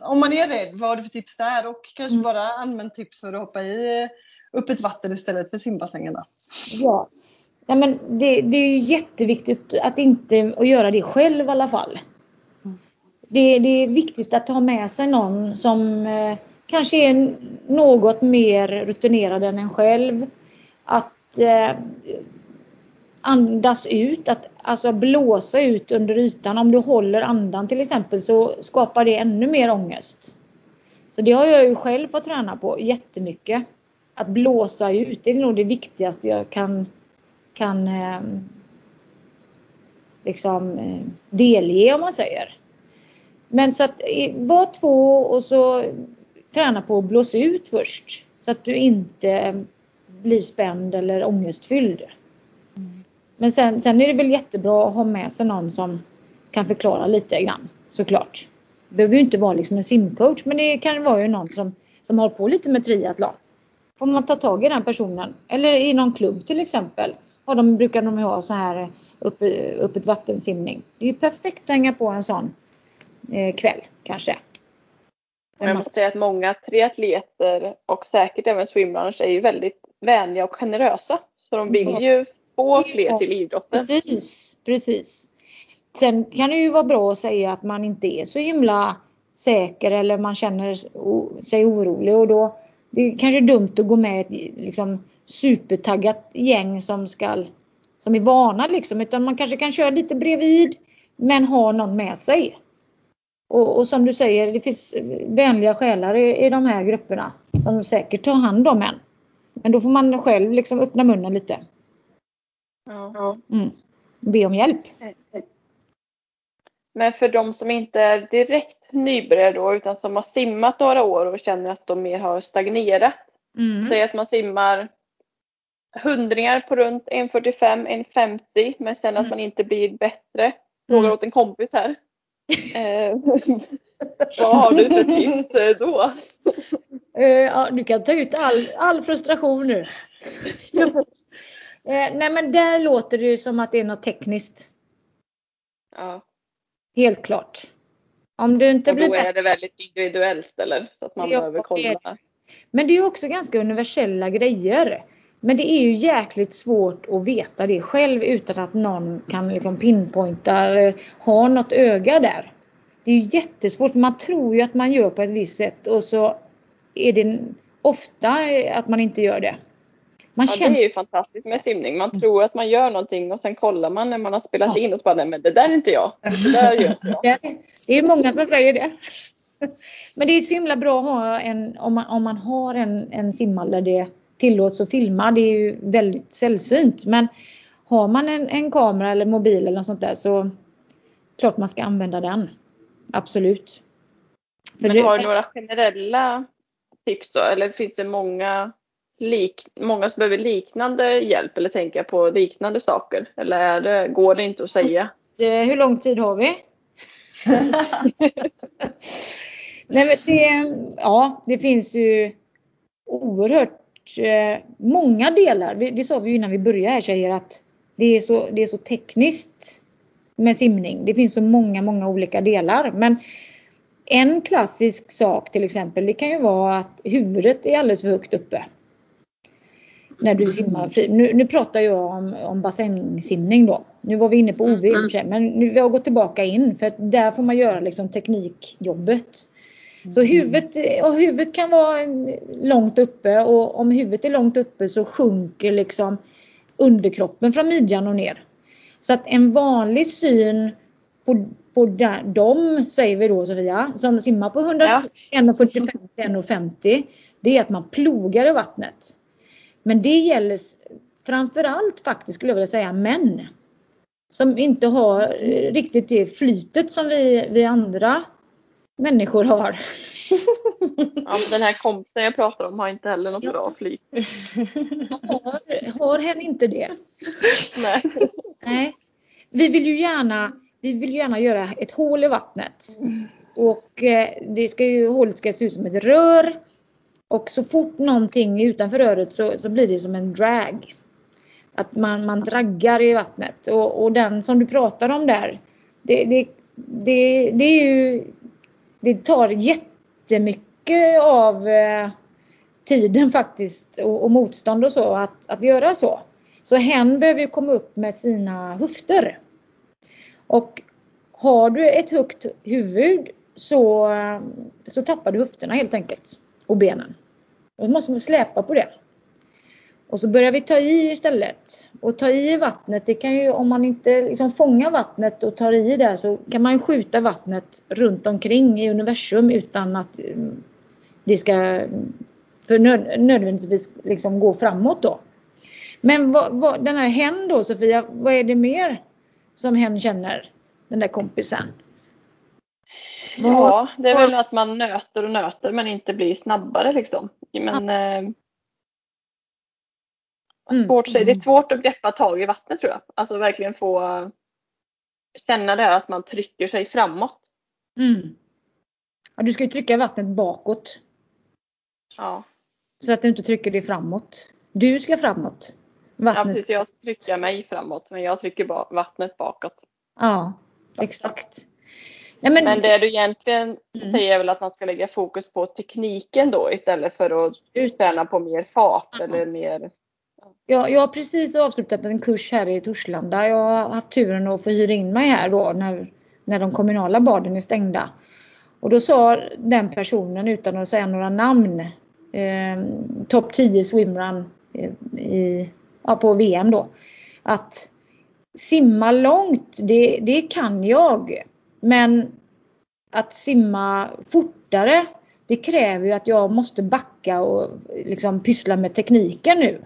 Om man är rädd, vad har du för tips där? Och kanske mm. bara använd tips för att hoppa i öppet vatten istället för simbassängerna. Ja, ja men det, det är ju jätteviktigt att inte att göra det själv i alla fall. Mm. Det, det är viktigt att ha med sig någon som eh, kanske är något mer rutinerad än en själv. Att eh, andas ut, att alltså blåsa ut under ytan. Om du håller andan till exempel så skapar det ännu mer ångest. Så det har jag ju själv fått träna på jättemycket. Att blåsa ut, det är nog det viktigaste jag kan, kan eh, liksom eh, delge om man säger. Men så att eh, var två och så träna på att blåsa ut först. Så att du inte blir spänd eller ångestfylld. Mm. Men sen, sen är det väl jättebra att ha med sig någon som kan förklara lite grann, såklart. Det behöver ju inte vara liksom en simcoach, men det kan vara ju någon som, som håller på lite med triathlon. Får man ta tag i den personen, eller i någon klubb till exempel. Och de brukar de ha så här upp, upp ett vattensimning. Det är ju perfekt att hänga på en sån eh, kväll kanske. Men jag måste säga att många triatleter och säkert även swimrunners är ju väldigt vänliga och generösa. Så de vill ju få fler till idrotten. Precis, precis. Sen kan det ju vara bra att säga att man inte är så himla säker eller man känner sig orolig. Och då det är kanske dumt att gå med ett liksom, supertaggat gäng som, ska, som är vana. Liksom, utan man kanske kan köra lite bredvid men ha någon med sig. Och, och som du säger, det finns vänliga själar i, i de här grupperna som säkert tar hand om en. Men då får man själv liksom öppna munnen lite. Ja. Mm. Be om hjälp. Men för de som inte är direkt nybörjare då, utan som har simmat några år och känner att de mer har stagnerat. Mm. Säg att man simmar hundringar på runt en fyrtiofem, en femtio men sen att mm. man inte blir bättre. Frågar mm. åt en kompis här. Vad har du för tips då? Uh, ja, du kan ta ut all, all frustration nu. uh, nej men där låter det ju som att det är något tekniskt. Ja. Helt klart. Om du inte och blir då bättre, är det väldigt individuellt eller? Så att man ja, behöver kolla. Men det är ju också ganska universella grejer. Men det är ju jäkligt svårt att veta det själv utan att någon kan liksom pinpointa eller ha något öga där. Det är ju jättesvårt för man tror ju att man gör på ett visst sätt och så är det ofta att man inte gör det. Man ja, känner... det är ju fantastiskt med simning. Man tror att man gör någonting och sen kollar man när man har spelat ja. in och så bara, men det där är inte jag. Det där gör jag. Det är många som säger det. Men det är så himla bra att ha en, om man, om man har en, en simmare där det tillåts att filma. Det är ju väldigt sällsynt. Men har man en, en kamera eller mobil eller något sånt där så klart man ska använda den. Absolut. För men har du några generella tips då? Eller finns det många, lik, många som behöver liknande hjälp eller tänka på liknande saker? Eller är det, går det inte att säga? Hur lång tid har vi? Nej, men det, ja, det finns ju oerhört många delar. Det sa vi ju innan vi började här tjejer att det är så, det är så tekniskt med simning. Det finns så många, många olika delar. Men en klassisk sak till exempel, det kan ju vara att huvudet är alldeles för högt uppe. När du simmar fri. Nu, nu pratar jag om, om bassängsimning då. Nu var vi inne på O V, men nu vi har gått tillbaka in för att där får man göra liksom teknikjobbet. Så huvudet, och huvudet kan vara långt uppe och om huvudet är långt uppe så sjunker liksom underkroppen från midjan och ner. Så att en vanlig syn på, på där, de, säger vi då Sofia, som simmar på hundrafyrtiofem till hundrafemtio det är att man plogar i vattnet. Men det gäller framförallt faktiskt skulle jag vilja säga män som inte har riktigt det flytet som vi, vi andra människor har. Ja, den här kompisen jag pratar om har inte heller något ja. bra flyt. Har, har hen inte det? Nej. Nej. Vi vill ju gärna, vi vill gärna göra ett hål i vattnet. Och det ska ju, hålet ska se ut som ett rör. Och så fort någonting är utanför röret så, så blir det som en drag. Att man, man draggar i vattnet. Och, och den som du pratar om där, det, det, det, det är ju... Det tar jättemycket av tiden faktiskt och, och motstånd och så att, att göra så. Så hen behöver ju komma upp med sina höfter. Och har du ett högt huvud så, så tappar du höfterna helt enkelt. Och benen. Då måste man släpa på det. Och så börjar vi ta i istället. Och ta i vattnet, det kan ju, om man inte liksom fångar vattnet och tar i där, så kan man ju skjuta vattnet runt omkring i universum utan att det ska för nöd, nödvändigtvis liksom gå framåt då. Men vad, vad, den här hen då, Sofia, vad är det mer som hen känner, den där kompisen? Vad, ja, det är väl att man nöter och nöter men inte blir snabbare liksom. Men... Ja. Svårt, det är svårt att greppa tag i vattnet tror jag. Alltså verkligen få känna det här att man trycker sig framåt. Mm. Ja, du ska ju trycka vattnet bakåt. Ja. Så att du inte trycker dig framåt. Du ska framåt. Vattnet... Ja, precis, jag trycker mig framåt men jag trycker vattnet bakåt. Ja, exakt. Nej, men... men det du egentligen mm. säger är väl att man ska lägga fokus på tekniken då istället för att träna på mer fart mm. eller mer... Ja, jag har precis avslutat en kurs här i Torslanda. Jag har haft turen att få hyra in mig här då när, när de kommunala baden är stängda. Och då sa den personen, utan att säga några namn, eh, topp tio swimrun i, ja, på V M då. Att simma långt, det, det kan jag. Men att simma fortare, det kräver ju att jag måste backa och liksom pyssla med tekniken nu.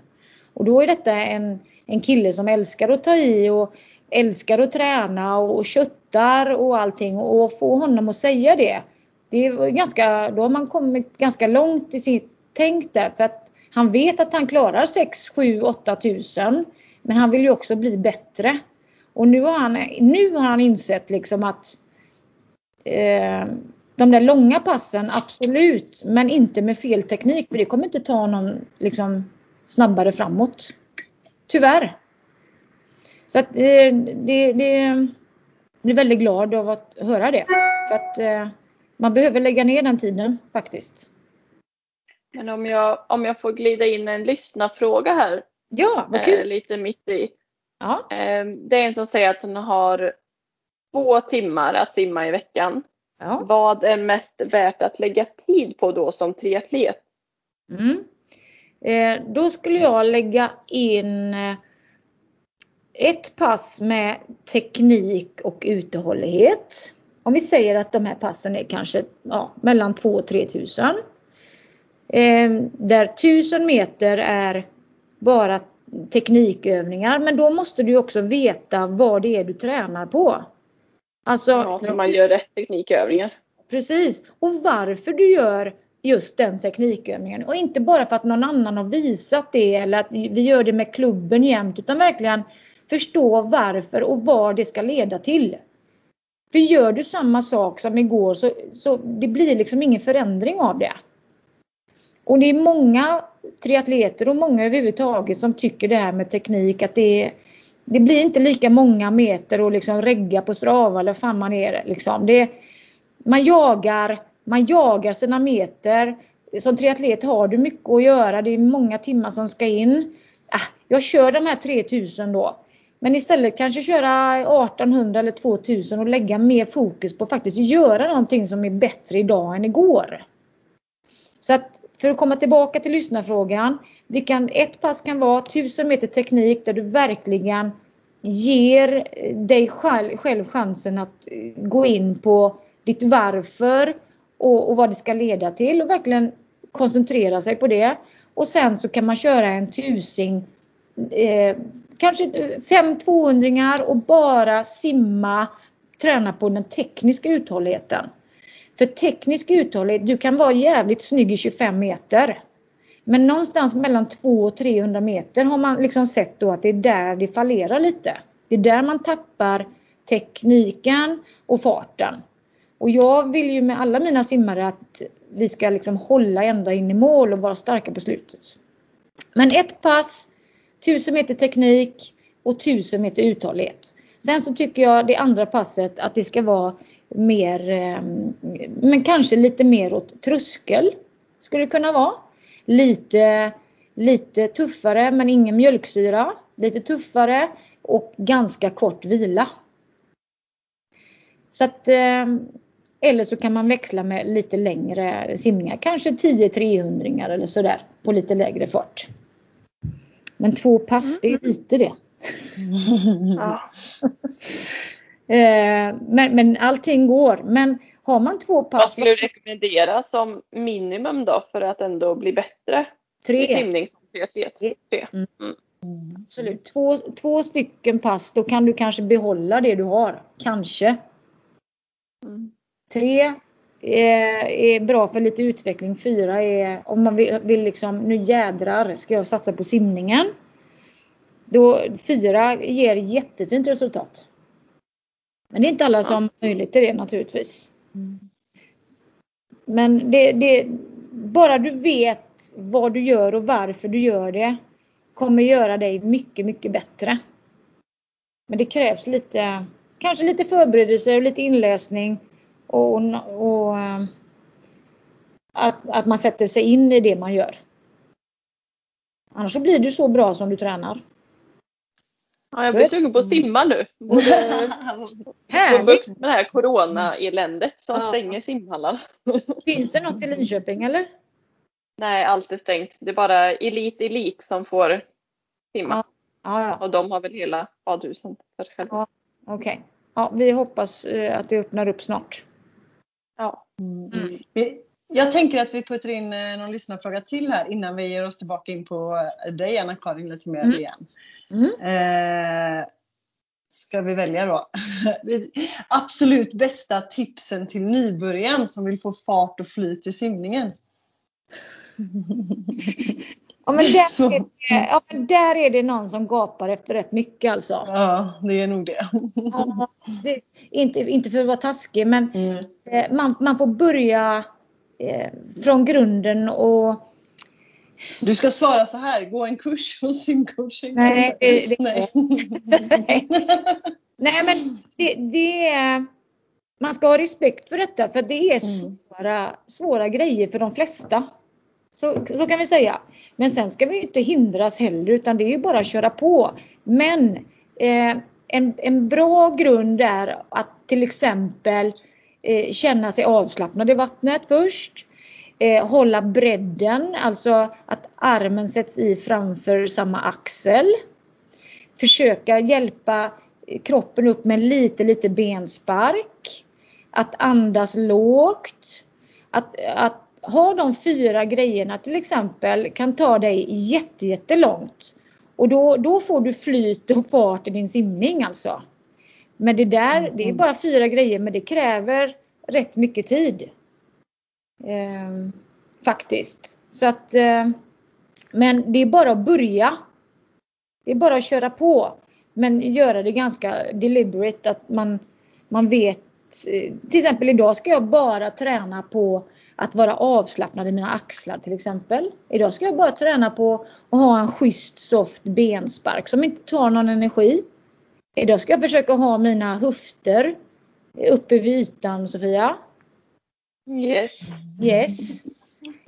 Och då är detta en, en kille som älskar att ta i och älskar att träna och, och köttar och allting. Och få honom att säga det, det är ganska, då har man kommit ganska långt i sitt tänk där. För att han vet att han klarar sex, sju, åtta tusen. Men han vill ju också bli bättre. Och nu har han, nu har han insett liksom att eh, de där långa passen, absolut. Men inte med fel teknik, för det kommer inte ta någon... Liksom, snabbare framåt. Tyvärr. Så att det, det, det blir väldigt glad av att höra det. För att man behöver lägga ner den tiden faktiskt. Men om jag, om jag får glida in en lyssnarfråga här. Ja, vad kul. Lite mitt i. Ja. Det är en som säger att hon har två timmar att simma i veckan. Ja. Vad är mest värt att lägga tid på då som triatlet? Mm. Då skulle jag lägga in ett pass med teknik och uthållighet. Om vi säger att de här passen är kanske ja, mellan två och tre tusen. Där tusen meter är bara teknikövningar. Men då måste du också veta vad det är du tränar på. Alltså, ja, när man gör rätt teknikövningar. Precis. Och varför du gör... just den teknikövningen. Och inte bara för att någon annan har visat det. Eller att vi gör det med klubben jämt. Utan verkligen förstå varför. Och vad det ska leda till. För gör du samma sak som igår. Så, så det blir liksom ingen förändring av det. Och det är många triatleter. Och många överhuvudtaget som tycker det här med teknik. Att det, det blir inte lika många meter. Och liksom regga på Strava. Eller fan man är liksom. Det, man jagar. Man jagar sina meter. Som triatlet har du mycket att göra. Det är många timmar som ska in. Jag kör de här tre tusen då. Men istället kanske köra arton hundra eller två tusen. Och lägga mer fokus på att faktiskt göra någonting som är bättre idag än igår. Så att för att komma tillbaka till lyssnarfrågan. Vi kan, ett pass kan vara tusen meter teknik. Där du verkligen ger dig själv, själv chansen att gå in på ditt varför. Och, och vad det ska leda till. Och verkligen koncentrera sig på det. Och sen så kan man köra en tusing. Eh, kanske fem tvåhundringar. Och bara simma. Träna på den tekniska uthålligheten. För teknisk uthållighet. Du kan vara jävligt snygg i tjugofem meter. Men någonstans mellan två och trehundra meter. Har man liksom sett då att det är där det fallerar lite. Det är där man tappar tekniken och farten. Och jag vill ju med alla mina simmare att vi ska liksom hålla ända in i mål och vara starka på slutet. Men ett pass, tusen meter teknik och tusen meter uthållighet. Sen så tycker jag det andra passet att det ska vara mer, men kanske lite mer åt tröskel skulle det kunna vara. lite, lite tuffare men ingen mjölksyra. Lite tuffare och ganska kort vila. Så att, eller så kan man växla med lite längre simningar. Kanske tio trehundra eller sådär på lite lägre fart. Men två pass, det är lite det. Ja. men, men allting går. Men har man två pass... Vad skulle du rekommendera som minimum då för att ändå bli bättre? Tre. I simning, tre. tre. Mm. Mm. Absolut. Två, två stycken pass, då kan du kanske behålla det du har. Kanske. Mm. Tre är, är bra för lite utveckling. Fyra är, om man vill, vill liksom, nu jädrar ska jag satsa på simningen. Då, fyra ger jättefint resultat. Men det är inte alla som har möjlighet till det naturligtvis. Mm. Men det, det, bara du vet vad du gör och varför du gör det kommer göra dig mycket, mycket bättre. Men det krävs lite, kanske lite förberedelse och lite inläsning och, och att, att man sätter sig in i det man gör. Annars så blir du så bra som du tränar. Ja, jag blir sugen på att simma nu. Både få bukt med det här corona-eländet som ja. stänger simhallarna. Finns det något i Linköping eller? Nej, allt är stängt. Det är bara elit elit som får simma. Ja. Ja, ja. Och de har väl hela badhusen för sig själva. Ja, okej. Okay. Ja, vi hoppas att det öppnar upp snart. Ja. Mm. Mm. Jag tänker att vi putter in någon lyssnarfråga till här innan vi ger oss tillbaka in på dig, Anna-Karin, lite mer mm. igen. Mm. Eh, ska vi välja då? Absolut bästa tipsen till nybörjaren som vill få fart och flyt i simningen. Ja, men där, är det, ja, men där är det någon som gapar efter rätt mycket alltså. Ja, det är nog det. Ja, det inte, inte för att vara taskig, men mm. eh, man, man får börja eh, från grunden och... Du ska svara så här, gå en kurs hos simcoaching. Nej, det, det, Nej. Nej, men det, det är, man ska ha respekt för detta, för det är svåra, svåra grejer för de flesta. Så, så kan vi säga. Men sen ska vi inte hindras heller, utan det är ju bara att köra på. Men eh, en, en bra grund är att till exempel eh, känna sig avslappnad i vattnet först. Eh, hålla bredden, alltså att armen sätts i framför samma axel. Försöka hjälpa kroppen upp med lite, lite benspark. Att andas lågt. Att, att ha de fyra grejerna till exempel kan ta dig jätte, jättelångt. Och då, då får du flyt och fart i din simning alltså. Men det där, det är bara fyra grejer, men det kräver rätt mycket tid. Eh, faktiskt. Så att, eh, men det är bara att börja. Det är bara att köra på. Men göra det ganska deliberate. Att man, man vet. Eh, till exempel idag ska jag bara träna på att vara avslappnad i mina axlar till exempel. Idag ska jag bara träna på att ha en schysst soft benspark som inte tar någon energi. Idag ska jag försöka ha mina höfter uppe vid ytan, Sofia. Yes. Yes.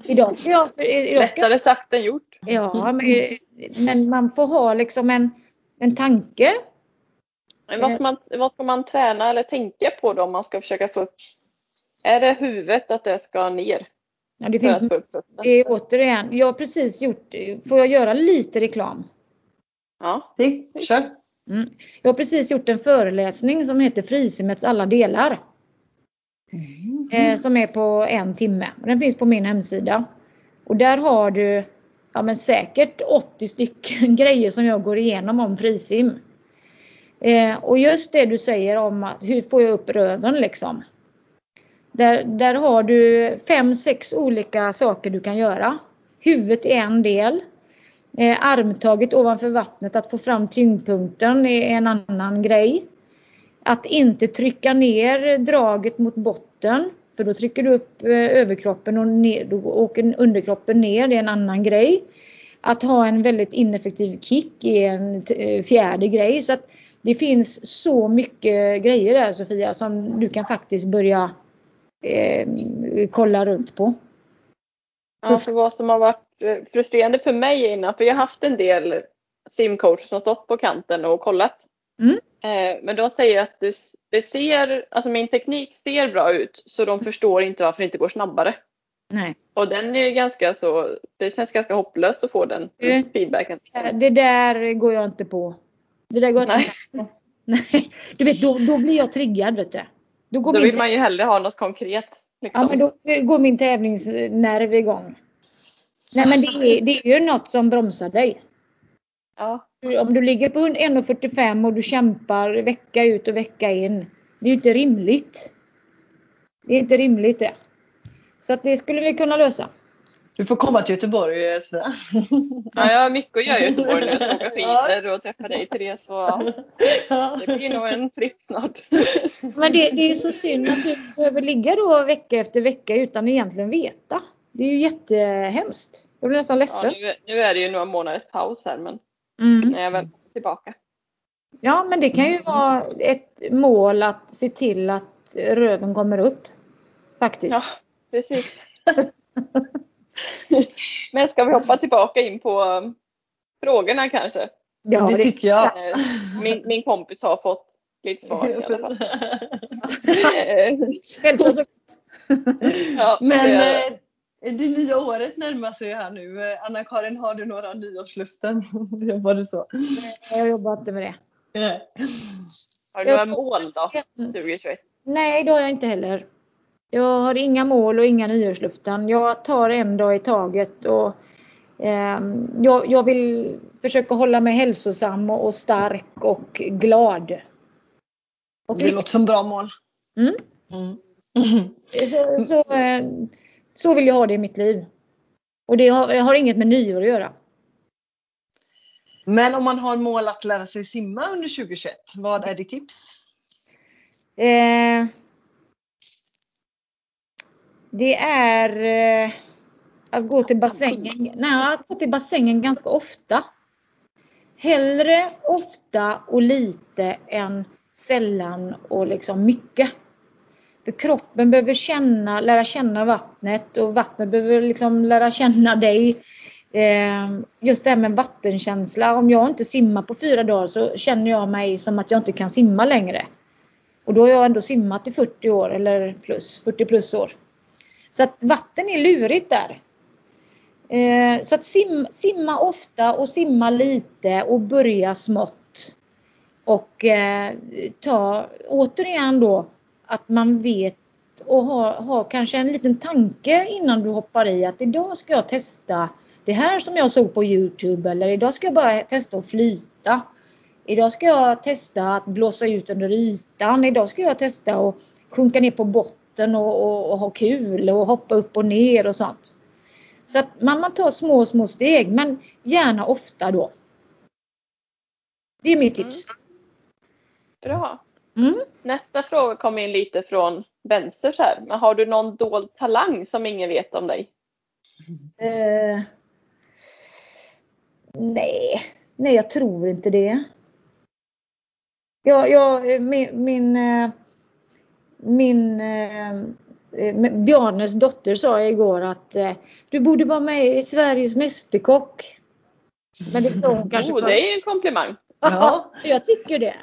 Idag ska jag... Idag lättare ska... sagt än gjort. Ja, men, men man får ha liksom en, en tanke. Men vad ska, man, vad ska man träna eller tänka på då om man ska försöka få upp? Är det huvudet att det ska ner? Ja, det finns... Upp, det är, återigen, jag har precis gjort... Får jag göra lite reklam? Ja, det kör. Mm. Jag har precis gjort en föreläsning som heter Frisimmets alla delar. Mm. Eh, som är på en timme. Den finns på min hemsida. Och där har du ja, men säkert åttio stycken grejer som jag går igenom om frisim. Eh, och just det du säger om att, hur får jag upp röven liksom. Där, där har du fem, sex olika saker du kan göra. Huvudet är en del. Eh, armtaget ovanför vattnet, att få fram tyngdpunkten är en annan grej. Att inte trycka ner draget mot botten. För då trycker du upp överkroppen och ner, då åker underkroppen ner. Det är en annan grej. Att ha en väldigt ineffektiv kick är en fjärde grej. Så att det finns så mycket grejer där, Sofia, som du kan faktiskt börja eh, kolla runt på. Ja, för vad som har varit frustrerande för mig innan, för jag har haft en del simcoacher som stått på kanten och kollat. Mm. Eh, men de säger att det, det ser, alltså min teknik ser bra ut, så de förstår inte varför det inte går snabbare. Nej. Och den är ju ganska så, det känns ganska hopplöst att få den mm. feedbacken. Det där går jag inte på. Det där går Nej. inte på. Nej. Du vet, då, då blir jag triggad, vet du. Då, går då vill man ju hellre ha något konkret. Liksom. Ja, men då går min tävlingsnerv igång. Nej, men det är, det är ju något som bromsar dig. Ja. Om du ligger på ett komma fyrtiofem och du kämpar vecka ut och vecka in. Det är ju inte rimligt. Det är inte rimligt det. Så att det skulle vi kunna lösa. Du får komma till Göteborg, Sven. Ja, jag har mycket att göra i Göteborg nu. Jag ska åka skidor och träffa dig, Therese. Och... Det blir nog en trip snart. Men det, det är ju så synd att du behöver ligga då vecka efter vecka utan att egentligen veta. Det är ju jättehemskt. Jag blir nästan ledsen. Ja, nu, nu är det ju några månaders paus här, men mm. när jag väl kommer tillbaka. Ja, men det kan ju vara ett mål att se till att röven kommer upp. Faktiskt. Ja, precis. Men ska vi hoppa tillbaka in på frågorna kanske? Ja, det tycker jag. Min, min kompis har fått lite svar i alla fall. Hälsa så ja, men det, det nya året närmar sig här nu. Anna-Karin, har du några nyårslöften? Jobbar du så? Jag jobbar inte med det. Har du några mål då? tjugohundratjugoett? Nej, då har jag inte heller. Jag har inga mål och inga nyårslöften. Jag tar en dag i taget. Och, eh, jag, jag vill försöka hålla mig hälsosam och, och stark och glad. Och det låter som bra mål. Mm. Mm. Så, så, eh, så vill jag ha det i mitt liv. Och det har, jag har inget med nyår att göra. Men om man har mål att lära sig simma under tjugohundratjugoett, vad är ditt tips? Eh... Det är att gå till bassängen. Nej, att gå till bassängen ganska ofta. Hellre ofta och lite än sällan och liksom mycket. För kroppen behöver känna, lära känna vattnet och vattnet behöver liksom lära känna dig. Just det här med vattenkänsla. Om jag inte simmar på fyra dagar så känner jag mig som att jag inte kan simma längre. Och då har jag ändå simmat i fyrtio år eller plus, fyrtio plus år. Så att vatten är lurigt där. Eh, så att sim, simma ofta och simma lite och börja smått. Och eh, ta återigen då att man vet och har ha kanske en liten tanke innan du hoppar i att idag ska jag testa det här som jag såg på YouTube. Eller idag ska jag bara testa att flyta. Idag ska jag testa att blåsa ut under ytan. Idag ska jag testa att sjunka ner på botten. Och, och, och ha kul och hoppa upp och ner och sånt. Så att man, man tar små, små steg, men gärna ofta då. Det är mitt tips. Mm. Bra. Mm. Nästa fråga kommer in lite från vänster så här. Men har du någon dold talang som ingen vet om dig? Uh, nej. Nej, jag tror inte det. Jag, jag, min... min Min eh, Bjarnes dotter sa igår att eh, du borde vara med i Sveriges mästerkock. Men det sa hon kanske. Oh, för... det är en komplimang. Ja, jag tycker det.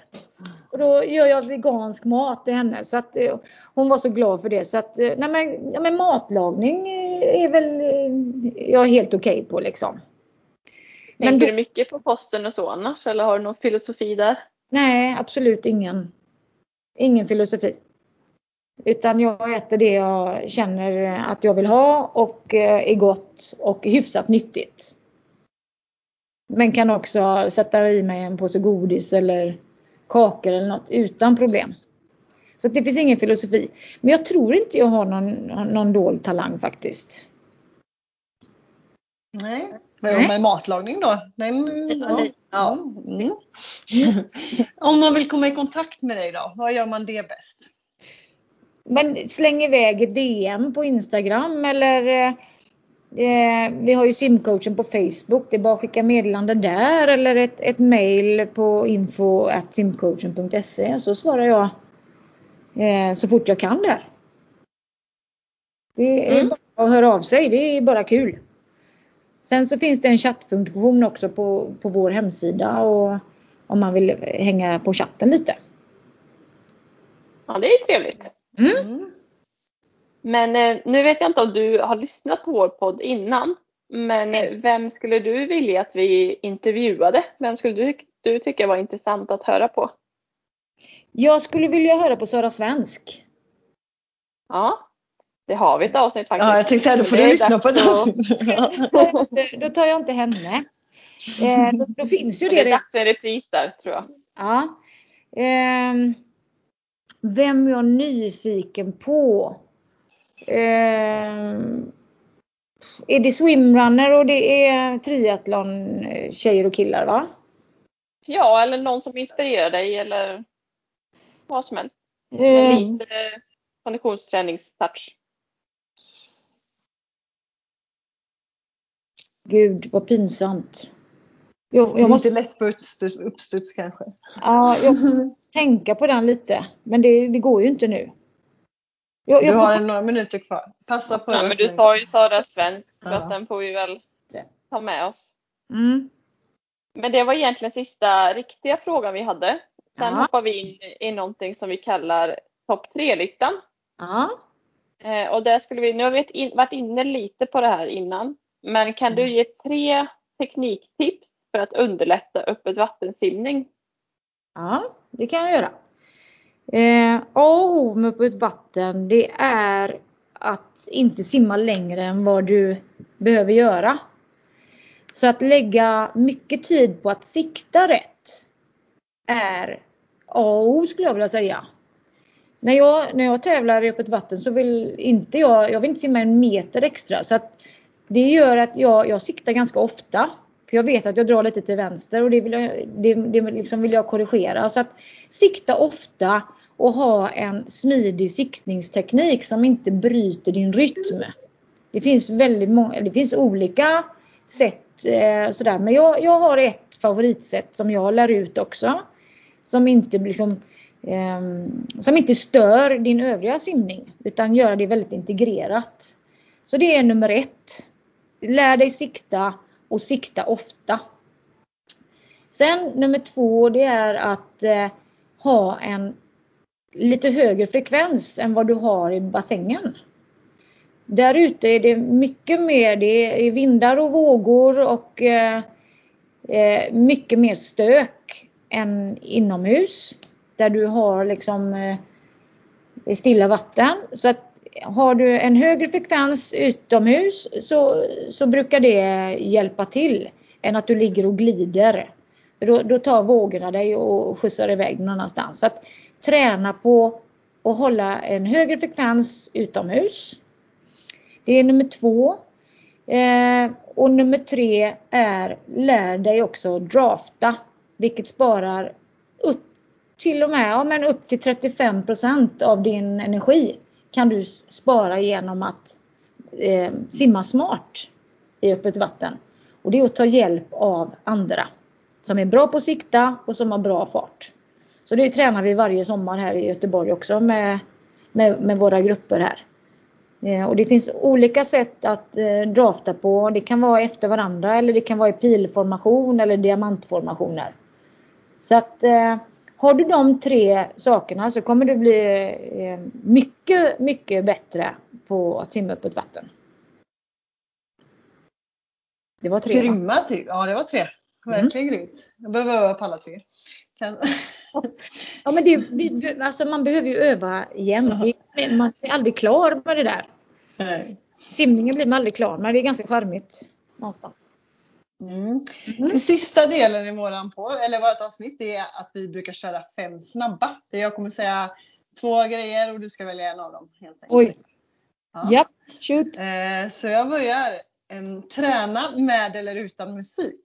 Och då gör jag vegansk mat till henne så att eh, hon var så glad för det. Så att eh, nej, men, ja, men matlagning är väl eh, jag är helt okej okay på liksom. Men tänker då... du mycket på posten och så annars? Eller har du någon filosofi där? Nej, absolut ingen. Ingen filosofi. Utan jag äter det jag känner att jag vill ha och är gott och hyfsat nyttigt. Men kan också sätta i mig en påse godis eller kakor eller något utan problem. Så det finns ingen filosofi. Men jag tror inte jag har någon, någon dold talang faktiskt. Nej. Men med matlagning då? Den, ja. Ja. Mm. Om man vill komma i kontakt med dig då, vad gör man det bäst? Men släng iväg ett D M på Instagram eller eh, vi har ju simcoachen på Facebook. Det är bara att skicka meddelande där eller ett, ett mejl på info at simcoachen punkt se så svarar jag eh, så fort jag kan där. Det är mm. bara att höra av sig, det är bara kul. Sen så finns det en chattfunktion också på, på vår hemsida, och om man vill hänga på chatten lite. Ja, det är trevligt. Mm. Mm. Men eh, nu vet jag inte om du har lyssnat på vår podd innan. Men mm. vem skulle du vilja att vi intervjuade? Vem skulle du, du tycka var intressant att höra på? Jag skulle vilja höra på Sara Svensk. Ja, det har vi ett avsnitt faktiskt. Ja, jag tänkte säga, då får du lyssna på ett avsnitt. Då tar jag inte henne. Eh, då, då finns ju det. Det är dags för en repris där, tror jag. Ja. Eh, vem är jag nyfiken på? Eh, är det swimrunner och det är triathlon tjejer och killar, va? Ja, eller någon som inspirerar dig eller vad som helst. Eh. Lite konditionsträningstouch. Gud, vad pinsamt. Jag, jag måste... Lite lätt på uppstuds, uppstuds kanske. Ja, jag tänka på den lite. Men det, det går ju inte nu. Jag, jag... Du har en några minuter kvar. Passa på. Nej, men du sa ju Sara Svensk. Ja. Att den får vi väl ta med oss. Mm. Men det var egentligen sista riktiga frågan vi hade. Sen ja. hoppar vi in i någonting som vi kallar topp tre-listan. Ja. Eh, och där skulle vi, nu har vi in, varit inne lite på det här innan. Men kan du ge tre tekniktips för att underlätta öppet vattensimning? Ja, det kan jag göra. Eh, A och O med öppet vatten, det är att inte simma längre än vad du behöver göra. Så att lägga mycket tid på att sikta rätt är A och O, skulle jag vilja säga. När jag, när jag tävlar i öppet vatten så vill inte jag, jag vill inte simma en meter extra. Så att det gör att jag, jag siktar ganska ofta. För jag vet att jag drar lite till vänster och det vill jag, det, det liksom vill jag korrigera. Så att sikta ofta och ha en smidig siktningsteknik som inte bryter din rytm. Det finns väldigt många, det finns olika sätt. Eh, sådär. Men jag, jag har ett favoritsätt som jag lär ut också. Som inte, liksom, eh, som inte stör din övriga simning. Utan göra det väldigt integrerat. Så det är nummer ett. Lär dig sikta och sikta ofta. Sen nummer två, det är att eh, ha en lite högre frekvens än vad du har i bassängen. Där ute är det mycket mer, det är vindar och vågor och eh, eh, mycket mer stök än inomhus. Där du har liksom eh, stilla vatten. Så att har du en högre frekvens utomhus så, så brukar det hjälpa till än att du ligger och glider. Då, då tar vågorna dig och skjutsar iväg någon annanstans. Så att träna på att hålla en högre frekvens utomhus. Det är nummer två. Eh, och nummer tre är lär dig också drafta. Vilket sparar upp till och med ja, men upp till trettiofem procent av din energi. Kan du spara genom att eh, simma smart i öppet vatten. Och det är att ta hjälp av andra. Som är bra på att sikta och som har bra fart. Så det tränar vi varje sommar här i Göteborg också med, med, med våra grupper här. Eh, och det finns olika sätt att eh, drafta på. Det kan vara efter varandra eller det kan vara i pilformation eller diamantformationer. Så att... Eh, Har du de tre sakerna så kommer du bli mycket, mycket bättre på att simma upp ett vatten. Det var tre. Grymma tre. Ja, det var tre. Verkligen mm. grymt. Jag behöver öva på alla tre. Kan... Ja, men det, vi, alltså man behöver ju öva igen. Det, man är aldrig klar med det där. Nej. Simningen blir man aldrig klar med. Det är ganska charmigt någonstans. Mm. Mm. Den sista delen i våran på, eller vårt avsnitt, det är att vi brukar köra fem snabba. Det jag kommer säga två grejer och du ska välja en av dem helt enkelt. Oj. Ja. Yep. Shoot. Eh, så jag börjar eh, träna med eller utan musik.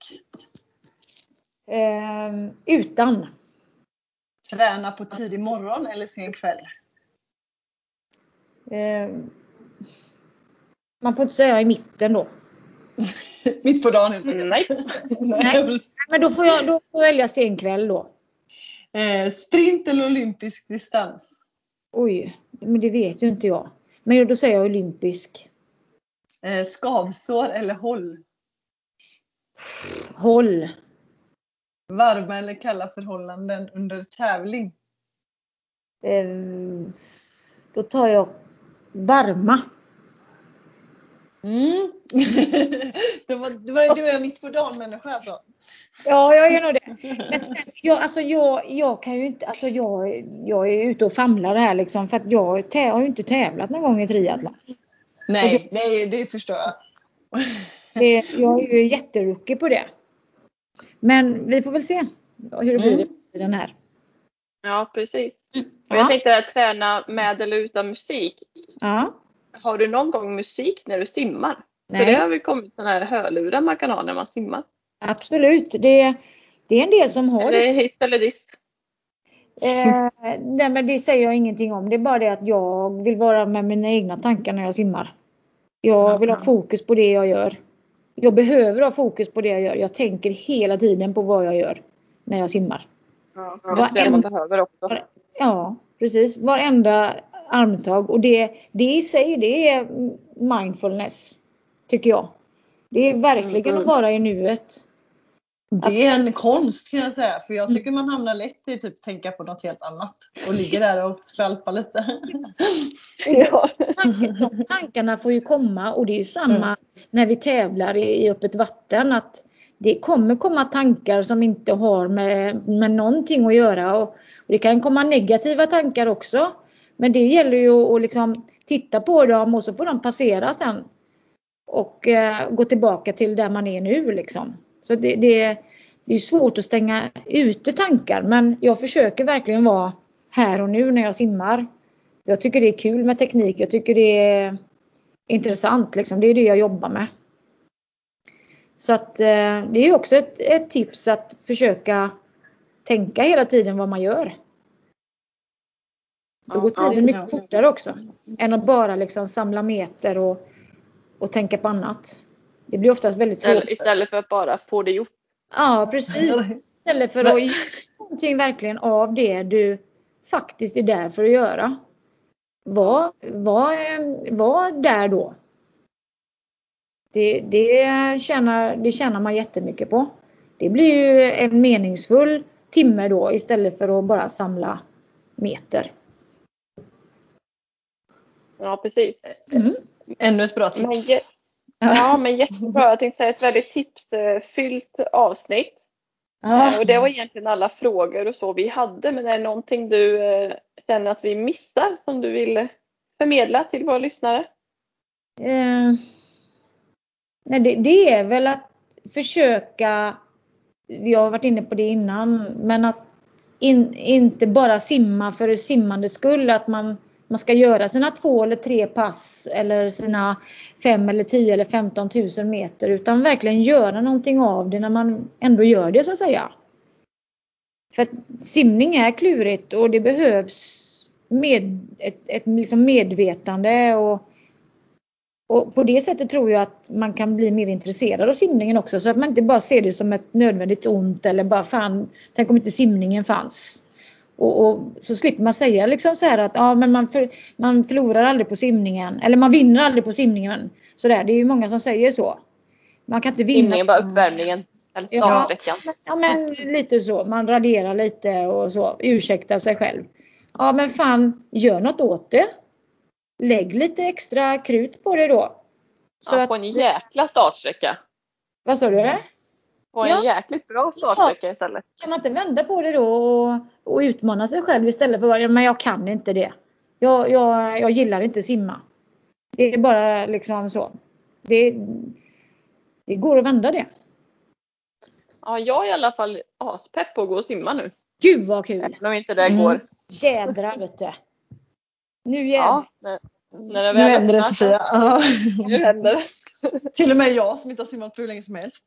Eh, utan. Träna på tidig morgon eller sen kväll. Eh, man får inte säga i mitten då. Mitt på dagen. Nej. Nej. Men då får jag då får jag välja sen kväll då. Eh, sprint eller olympisk distans? Oj, men det vet ju inte jag. Men då säger jag olympisk. Eh, skavsår eller håll? Håll. Varma eller kalla förhållanden under tävling? Eh, då tar jag varma. Mm. det, var, det var ju du och jag mitt på dagen människa alltså. Ja, jag gör nog det. Men sen, jag, alltså, jag, jag kan ju inte, alltså, jag, jag är ute och famlar det här liksom, för att jag tä- har ju inte tävlat någon gång i triathlon. Nej, det, nej, det förstår jag. Det, jag är ju jätteruckig på det. Men vi får väl se hur det blir mm. i den här. Ja, precis. Mm. Jag tänkte att träna med eller utan musik. Ja. Har du någon gång musik när du simmar? Nej. För det har väl kommit sådana här hörlurar man kan ha när man simmar. Absolut. Det, det är en del som har... Eller hiss eller diss? Eh, nej, men det säger jag ingenting om. Det är bara det att jag vill vara med mina egna tankar när jag simmar. Jag vill ha fokus på det jag gör. Jag behöver ha fokus på det jag gör. Jag tänker hela tiden på vad jag gör när jag simmar. Ja, det är det man behöver också. Ja, precis. Varenda armtag. Och det, det i sig, det är mindfulness, tycker jag. Det är verkligen att vara i nuet. Det är en konst, kan jag säga. För jag tycker man hamnar lätt i typ tänka på något helt annat. Och ligger där och skvalpar lite. Ja. Tankarna, tankarna får ju komma. Och det är ju samma mm. när vi tävlar i, i öppet vatten. Att det kommer komma tankar som inte har med, med någonting att göra. Och, och det kan komma negativa tankar också. Men det gäller ju att liksom titta på dem. Och så får de passera sen. Och eh, gå tillbaka till där man är nu liksom. Så det, det, det är svårt att stänga ute tankar. Men jag försöker verkligen vara här och nu när jag simmar. Jag tycker det är kul med teknik. Jag tycker det är intressant. Liksom. Det är det jag jobbar med. Så att, det är också ett, ett tips att försöka tänka hela tiden vad man gör. Då går tiden mycket fortare också. Än att bara liksom samla meter och, och tänka på annat. Det blir oftast väldigt tråkigt. Istället för att bara få det gjort. Ja, precis. Istället för att göra någonting verkligen av det du faktiskt är där för att göra. Var, var, var där då. Det, det, tjänar, det tjänar man jättemycket på. Det blir ju en meningsfull timme då. Istället för att bara samla meter. Ja, precis. Mm. Ännu ett bra tips. Ja, men jättebra. Jag tänkte säga ett väldigt tipsfyllt avsnitt. Ja. Och det var egentligen alla frågor och så vi hade. Men är det någonting du känner att vi missar som du vill förmedla till våra lyssnare? Eh, nej, det, det är väl att försöka, jag har varit inne på det innan, men att in, inte bara simma för simmandets skull, att man Man ska göra sina två eller tre pass eller sina fem eller tio eller femton tusen meter. Utan verkligen göra någonting av det när man ändå gör det, så att säga. För att simning är klurigt och det behövs med, ett, ett liksom medvetande. Och, och på det sättet tror jag att man kan bli mer intresserad av simningen också. Så att man inte bara ser det som ett nödvändigt ont eller bara fan, tänk om inte simningen fanns. Och, och så slipper man säga liksom så här att ja, men man, för, man förlorar aldrig på simningen. Eller man vinner aldrig på simningen. Så där, det är ju många som säger så. Man kan inte vinna. Simningen bara uppvärmningen. Eller ja, ja, men lite så. Man raderar lite och så. Ursäktar sig själv. Ja, men fan, gör något åt det. Lägg lite extra krut på det då. Så ja, på att, en jäkla startsträcka. Vad sa du det? På en ja. jäkligt bra startsträcka ja. istället. Kan man inte vända på det då och, och utmana sig själv istället för att men jag kan inte det. Jag, jag, jag gillar inte simma. Det är bara liksom så. Det, det går att vända det. Ja, jag är i alla fall aspepp på att gå och simma nu. Gud vad kul. Om inte det går. Mm. Jädra vet du. Nu jädra. Ja, när det väl nu händer det Sofia. Nu händer det. Till och med jag som inte har simmat på hur länge som helst.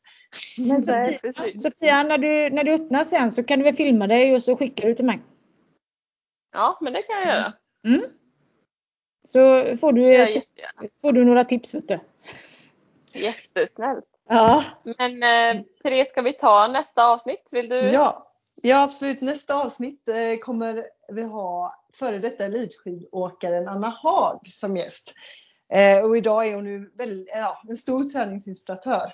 Men Sofia, Sofia när, du, när du öppnar sen så kan du väl filma dig och så skickar du till mig. Ja, men det kan jag göra. Mm. Så får du, ja, får du några tips, vet du. Jättesnällt. Ja. Men eh, Therese, ska vi ta nästa avsnitt? Vill du? Ja, ja absolut. Nästa avsnitt eh, kommer vi ha före detta elitskidåkaren Anna Haug som gäst. Eh, och idag är hon nu väl, ja, en stor träningsinspiratör.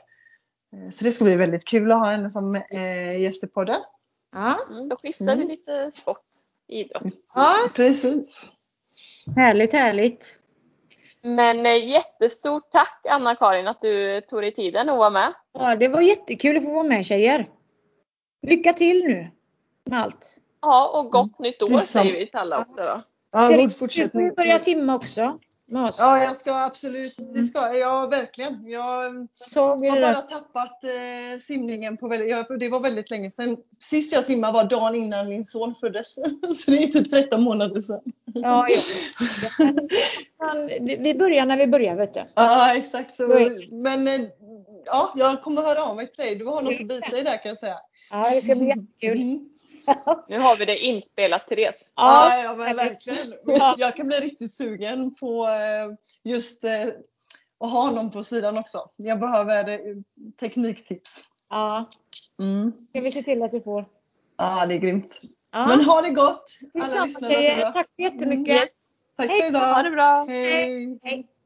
Så det ska bli väldigt kul att ha henne som eh, gäst i podden. Ja, mm, då skiftar mm. vi lite sport i idrott. Ja, precis. Härligt, härligt. Men eh, jättestort tack Anna-Karin att du tog dig tiden att vara med. Ja, det var jättekul att få vara med tjejer. Lycka till nu med allt. Ja, och gott nytt år säger vi till alla också då. Ja, Therese, du får börja simma också. Ja, jag ska absolut. Det ska jag verkligen. Jag har bara tappat eh, simningen på väldigt, jag, det var väldigt länge sedan. Sist jag simmade var dagen innan min son föddes. Så det är typ tretton månader sedan. Ja, ja. Vi börjar när vi börjar, vet du. Ja, exakt. Så. Men eh, ja, jag kommer höra av mig till dig. Du har något att bita i där kan jag säga. Ja, det ska bli jättekul. Mm. Nu har vi det inspelat, Therese. Ja, ja men verkligen. Jag kan bli riktigt sugen på just att ha någon på sidan också. Jag behöver tekniktips. Ja, mm. Ska vi se till att du får. Ja, det är grymt. Ja. Men ha det gott. Alla lyssnare. Tack så jättemycket. Mm. Tack för idag. Ha det bra. Hej. Hej.